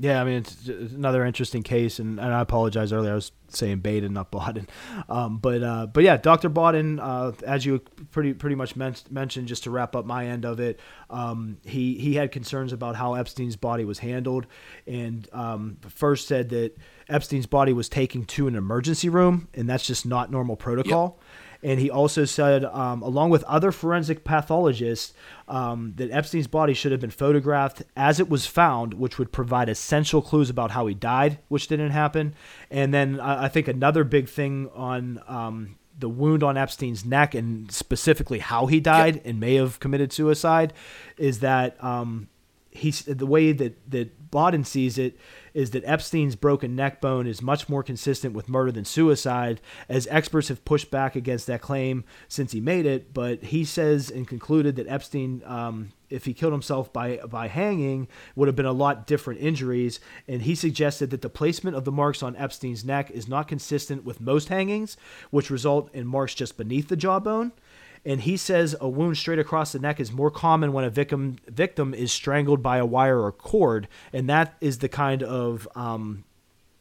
Yeah, I mean, it's another interesting case, and, and I apologize earlier. I was saying Baden, not Baden. Um, but uh, but yeah, Doctor Baden, uh, as you pretty pretty much men- mentioned, just to wrap up my end of it, um, he, he had concerns about how Epstein's body was handled, and um, first said that Epstein's body was taken to an emergency room, and that's just not normal protocol. Yep. And he also said, um, along with other forensic pathologists, um, that Epstein's body should have been photographed as it was found, which would provide essential clues about how he died, which didn't happen. And then uh, I think another big thing on um, the wound on Epstein's neck and specifically how he died yep. and may have committed suicide is that um, he's, the way that, that Blodin sees it is that Epstein's broken neck bone is much more consistent with murder than suicide, as experts have pushed back against that claim since he made it. But he says and concluded that Epstein, um, if he killed himself by by hanging, would have been a lot different injuries. And he suggested that the placement of the marks on Epstein's neck is not consistent with most hangings, which result in marks just beneath the jawbone. And he says a wound straight across the neck is more common when a victim victim is strangled by a wire or cord, and that is the kind of, um,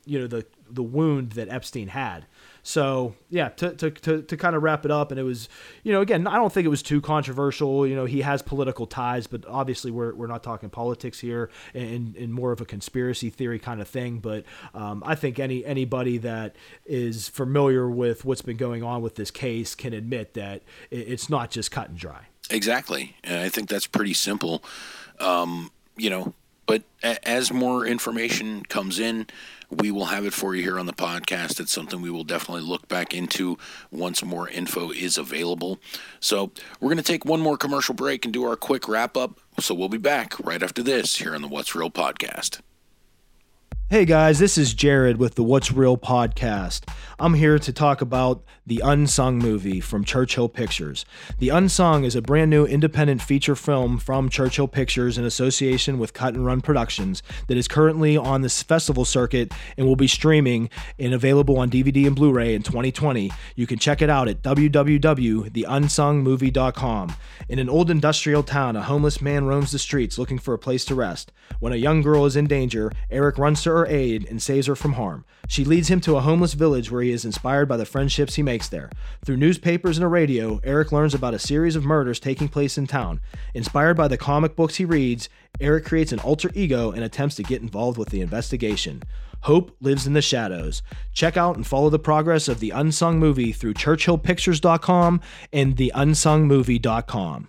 you know, the the wound that Epstein had. So yeah, to, to to to kind of wrap it up, and it was, you know, again, I don't think it was too controversial. You know, he has political ties, but obviously we're we're not talking politics here, and and more of a conspiracy theory kind of thing. But um, I think any anybody that is familiar with what's been going on with this case can admit that it's not just cut and dry. Exactly, and I think that's pretty simple. Um, you know. But as more information comes in, we will have it for you here on the podcast. It's something we will definitely look back into once more info is available. So we're going to take one more commercial break and do our quick wrap up. So we'll be back right after this here on the What's Real podcast. Hey guys, this is Jared with the What's Real podcast. I'm here to talk about The Unsung movie from Churchill Pictures. The Unsung is a brand new independent feature film from Churchill Pictures in association with Cut and Run Productions that is currently on this festival circuit and will be streaming and available on D V D and Blu-ray in twenty twenty. You can check it out at w w w dot the unsung movie dot com. In an old industrial town, a homeless man roams the streets looking for a place to rest. When a young girl is in danger, Eric runs to her her aid and saves her from harm. She leads him to a homeless village where he is inspired by the friendships he makes there. Through newspapers and a radio, Eric learns about a series of murders taking place in town. Inspired by the comic books he reads, Eric creates an alter ego and attempts to get involved with the investigation. Hope lives in the shadows. Check out and follow the progress of The Unsung Movie through churchill pictures dot com and the unsung movie dot com.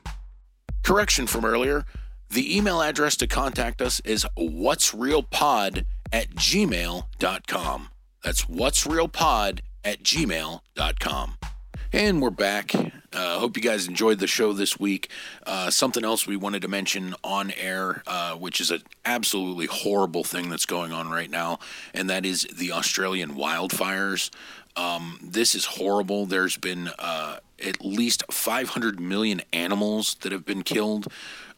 Correction from earlier, the email address to contact us is whatsrealpod at gmail dot com. That's whatsrealpod at gmail dot com. And we're back. Uh, hope you guys enjoyed the show this week. Uh, something else we wanted to mention on air, uh, which is an absolutely horrible thing that's going on right now, and that is the Australian wildfires. Um, this is horrible. There's been uh, at least five hundred million animals that have been killed.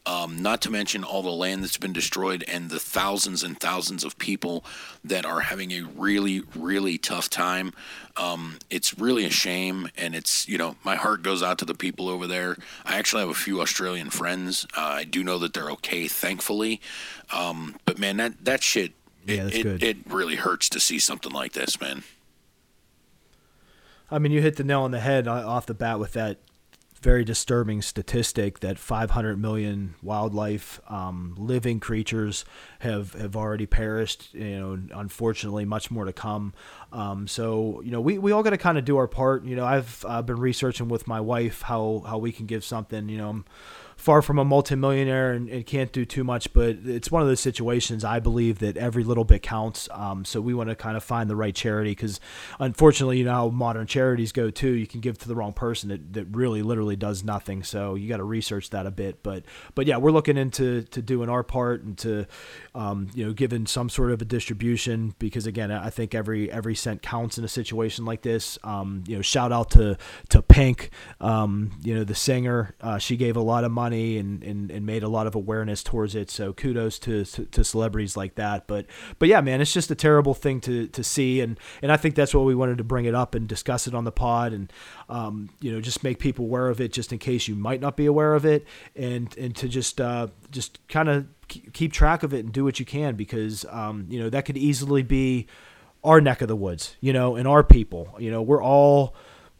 Um, not to mention all the land that's been destroyed and the thousands and thousands of people that are having a really, really tough time. Um, it's really a shame, and it's, you know, my heart goes out to the people over there. I actually have a few Australian friends. Uh, I do know that they're okay, thankfully. Um, but, man, that, that shit, yeah, it, it, it really hurts to see something like this, man. I mean, you hit the nail on the head off the bat with that very disturbing statistic that five hundred million wildlife, um, living creatures have, have already perished, you know, unfortunately much more to come. Um, so, you know, we, we all got to kind of do our part. You know, I've uh, been researching with my wife, how, how we can give something, you know, I'm far from a multimillionaire and, and can't do too much, but it's one of those situations I believe that every little bit counts. Um, so we want to kind of find the right charity, because unfortunately, you know how modern charities go too. You can give to the wrong person that, that really literally does nothing. So you got to research that a bit, but, but yeah, we're looking into, to doing our part and to, um, you know, giving some sort of a distribution, because again, I think every, every cent counts in a situation like this. Um, you know, shout out to, to Pink, um, you know, the singer, uh, she gave a lot of money And, and and made a lot of awareness towards it, so kudos to, to to celebrities like that. But but yeah, man, it's just a terrible thing to to see, and and I think that's why we wanted to bring it up and discuss it on the pod, and um you know, just make people aware of it, just in case you might not be aware of it, and and to just uh just kind of keep track of it and do what you can, because um you know, that could easily be our neck of the woods, you know, and our people. You know, we're all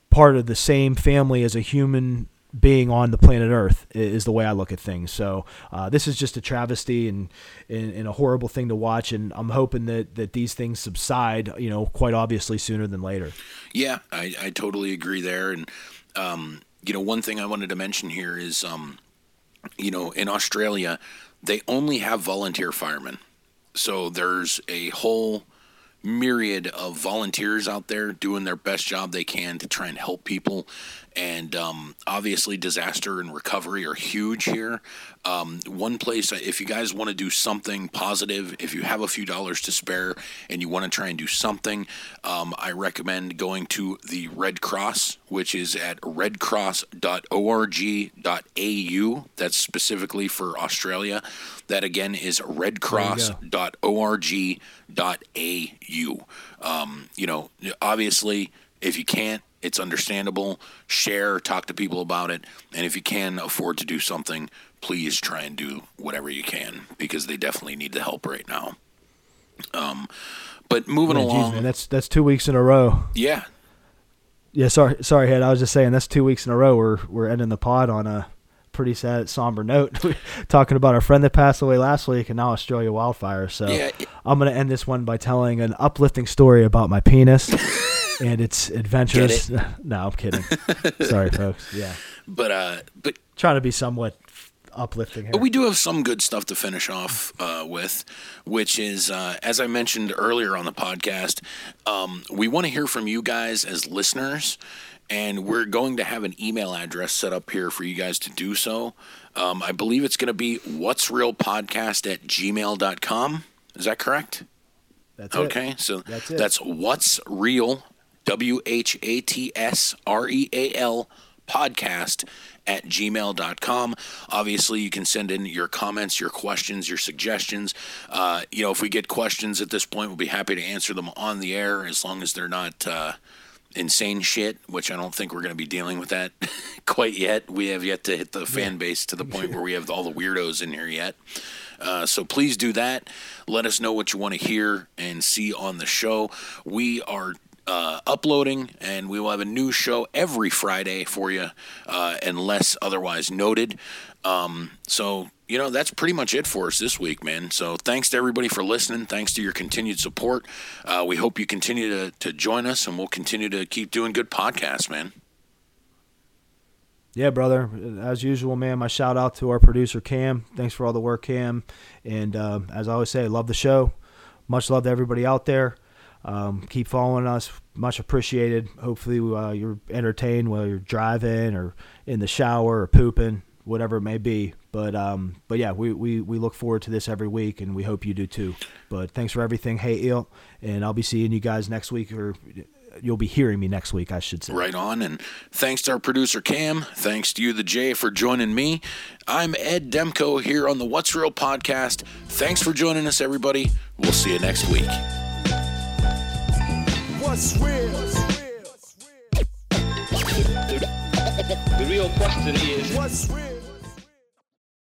part of the same family as a human being on the planet Earth is the way I look at things. So uh, this is just a travesty and, and, and a horrible thing to watch. And I'm hoping that, that these things subside, you know, quite obviously sooner than later. Yeah, I, I totally agree there. And, um, you know, one thing I wanted to mention here is, um, you know, in Australia, they only have volunteer firemen. So there's a whole myriad of volunteers out there doing their best job they can to try and help people. And um, obviously disaster and recovery are huge here. Um, one place, if you guys want to do something positive, if you have a few dollars to spare and you want to try and do something, um, I recommend going to the Red Cross, which is at red cross dot org dot a u. That's specifically for Australia. That, again, is red cross dot org dot a u. Um, you know, obviously, if you can't, it's understandable. Share, talk to people about it. And if you can afford to do something, please try and do whatever you can, because they definitely need the help right now. Um, but moving man, along. Geez, man, that's that's two weeks in a row. Yeah. Yeah, sorry, sorry, Head. I was just saying that's two weeks in a row. We're, we're ending the pod on a pretty sad, somber note. Talking about our friend that passed away last week and now Australia wildfire. So yeah, it, I'm going to end this one by telling an uplifting story about my penis. And it's adventures. It? No, I'm kidding. Sorry, folks. Yeah, but uh, but trying to be somewhat uplifting here. But we do have some good stuff to finish off uh, with, which is uh, as I mentioned earlier on the podcast. Um, we want to hear from you guys as listeners, and we're going to have an email address set up here for you guys to do so. Um, I believe it's going to be what's real podcast at gmail dot com. Is that correct? That's okay. It. So that's, that's what's real. W H A T S R E A L podcast at gmail dot com. Obviously, you can send in your comments, your questions, your suggestions. Uh, you know, if we get questions at this point, we'll be happy to answer them on the air as long as they're not uh, insane shit, which I don't think we're going to be dealing with that quite yet. We have yet to hit the fan base to the point where we have all the weirdos in here yet. Uh, so please do that. Let us know what you want to hear and see on the show. We are Uh, uploading, and we will have a new show every Friday for you, uh, unless otherwise noted. Um, so, you know, that's pretty much it for us this week, man. So thanks to everybody for listening. Thanks to your continued support. Uh, we hope you continue to, to join us, and we'll continue to keep doing good podcasts, man. Yeah, brother. As usual, man, my shout out to our producer, Cam. Thanks for all the work, Cam. And uh, as I always say, love the show. Much love to everybody out there. Um, keep following us. Much appreciated. Hopefully uh, you're entertained while you're driving or in the shower or pooping, whatever it may be. But um, but yeah, we, we, we look forward to this every week, and we hope you do too. But thanks for everything. Hey, Eel, and I'll be seeing you guys next week, or you'll be hearing me next week, I should say. Right on, and thanks to our producer, Cam. Thanks to you, the Jay, for joining me. I'm Ed Demko here on the What's Real podcast. Thanks for joining us, everybody. We'll see you next week. What's real? The real question is, what's real?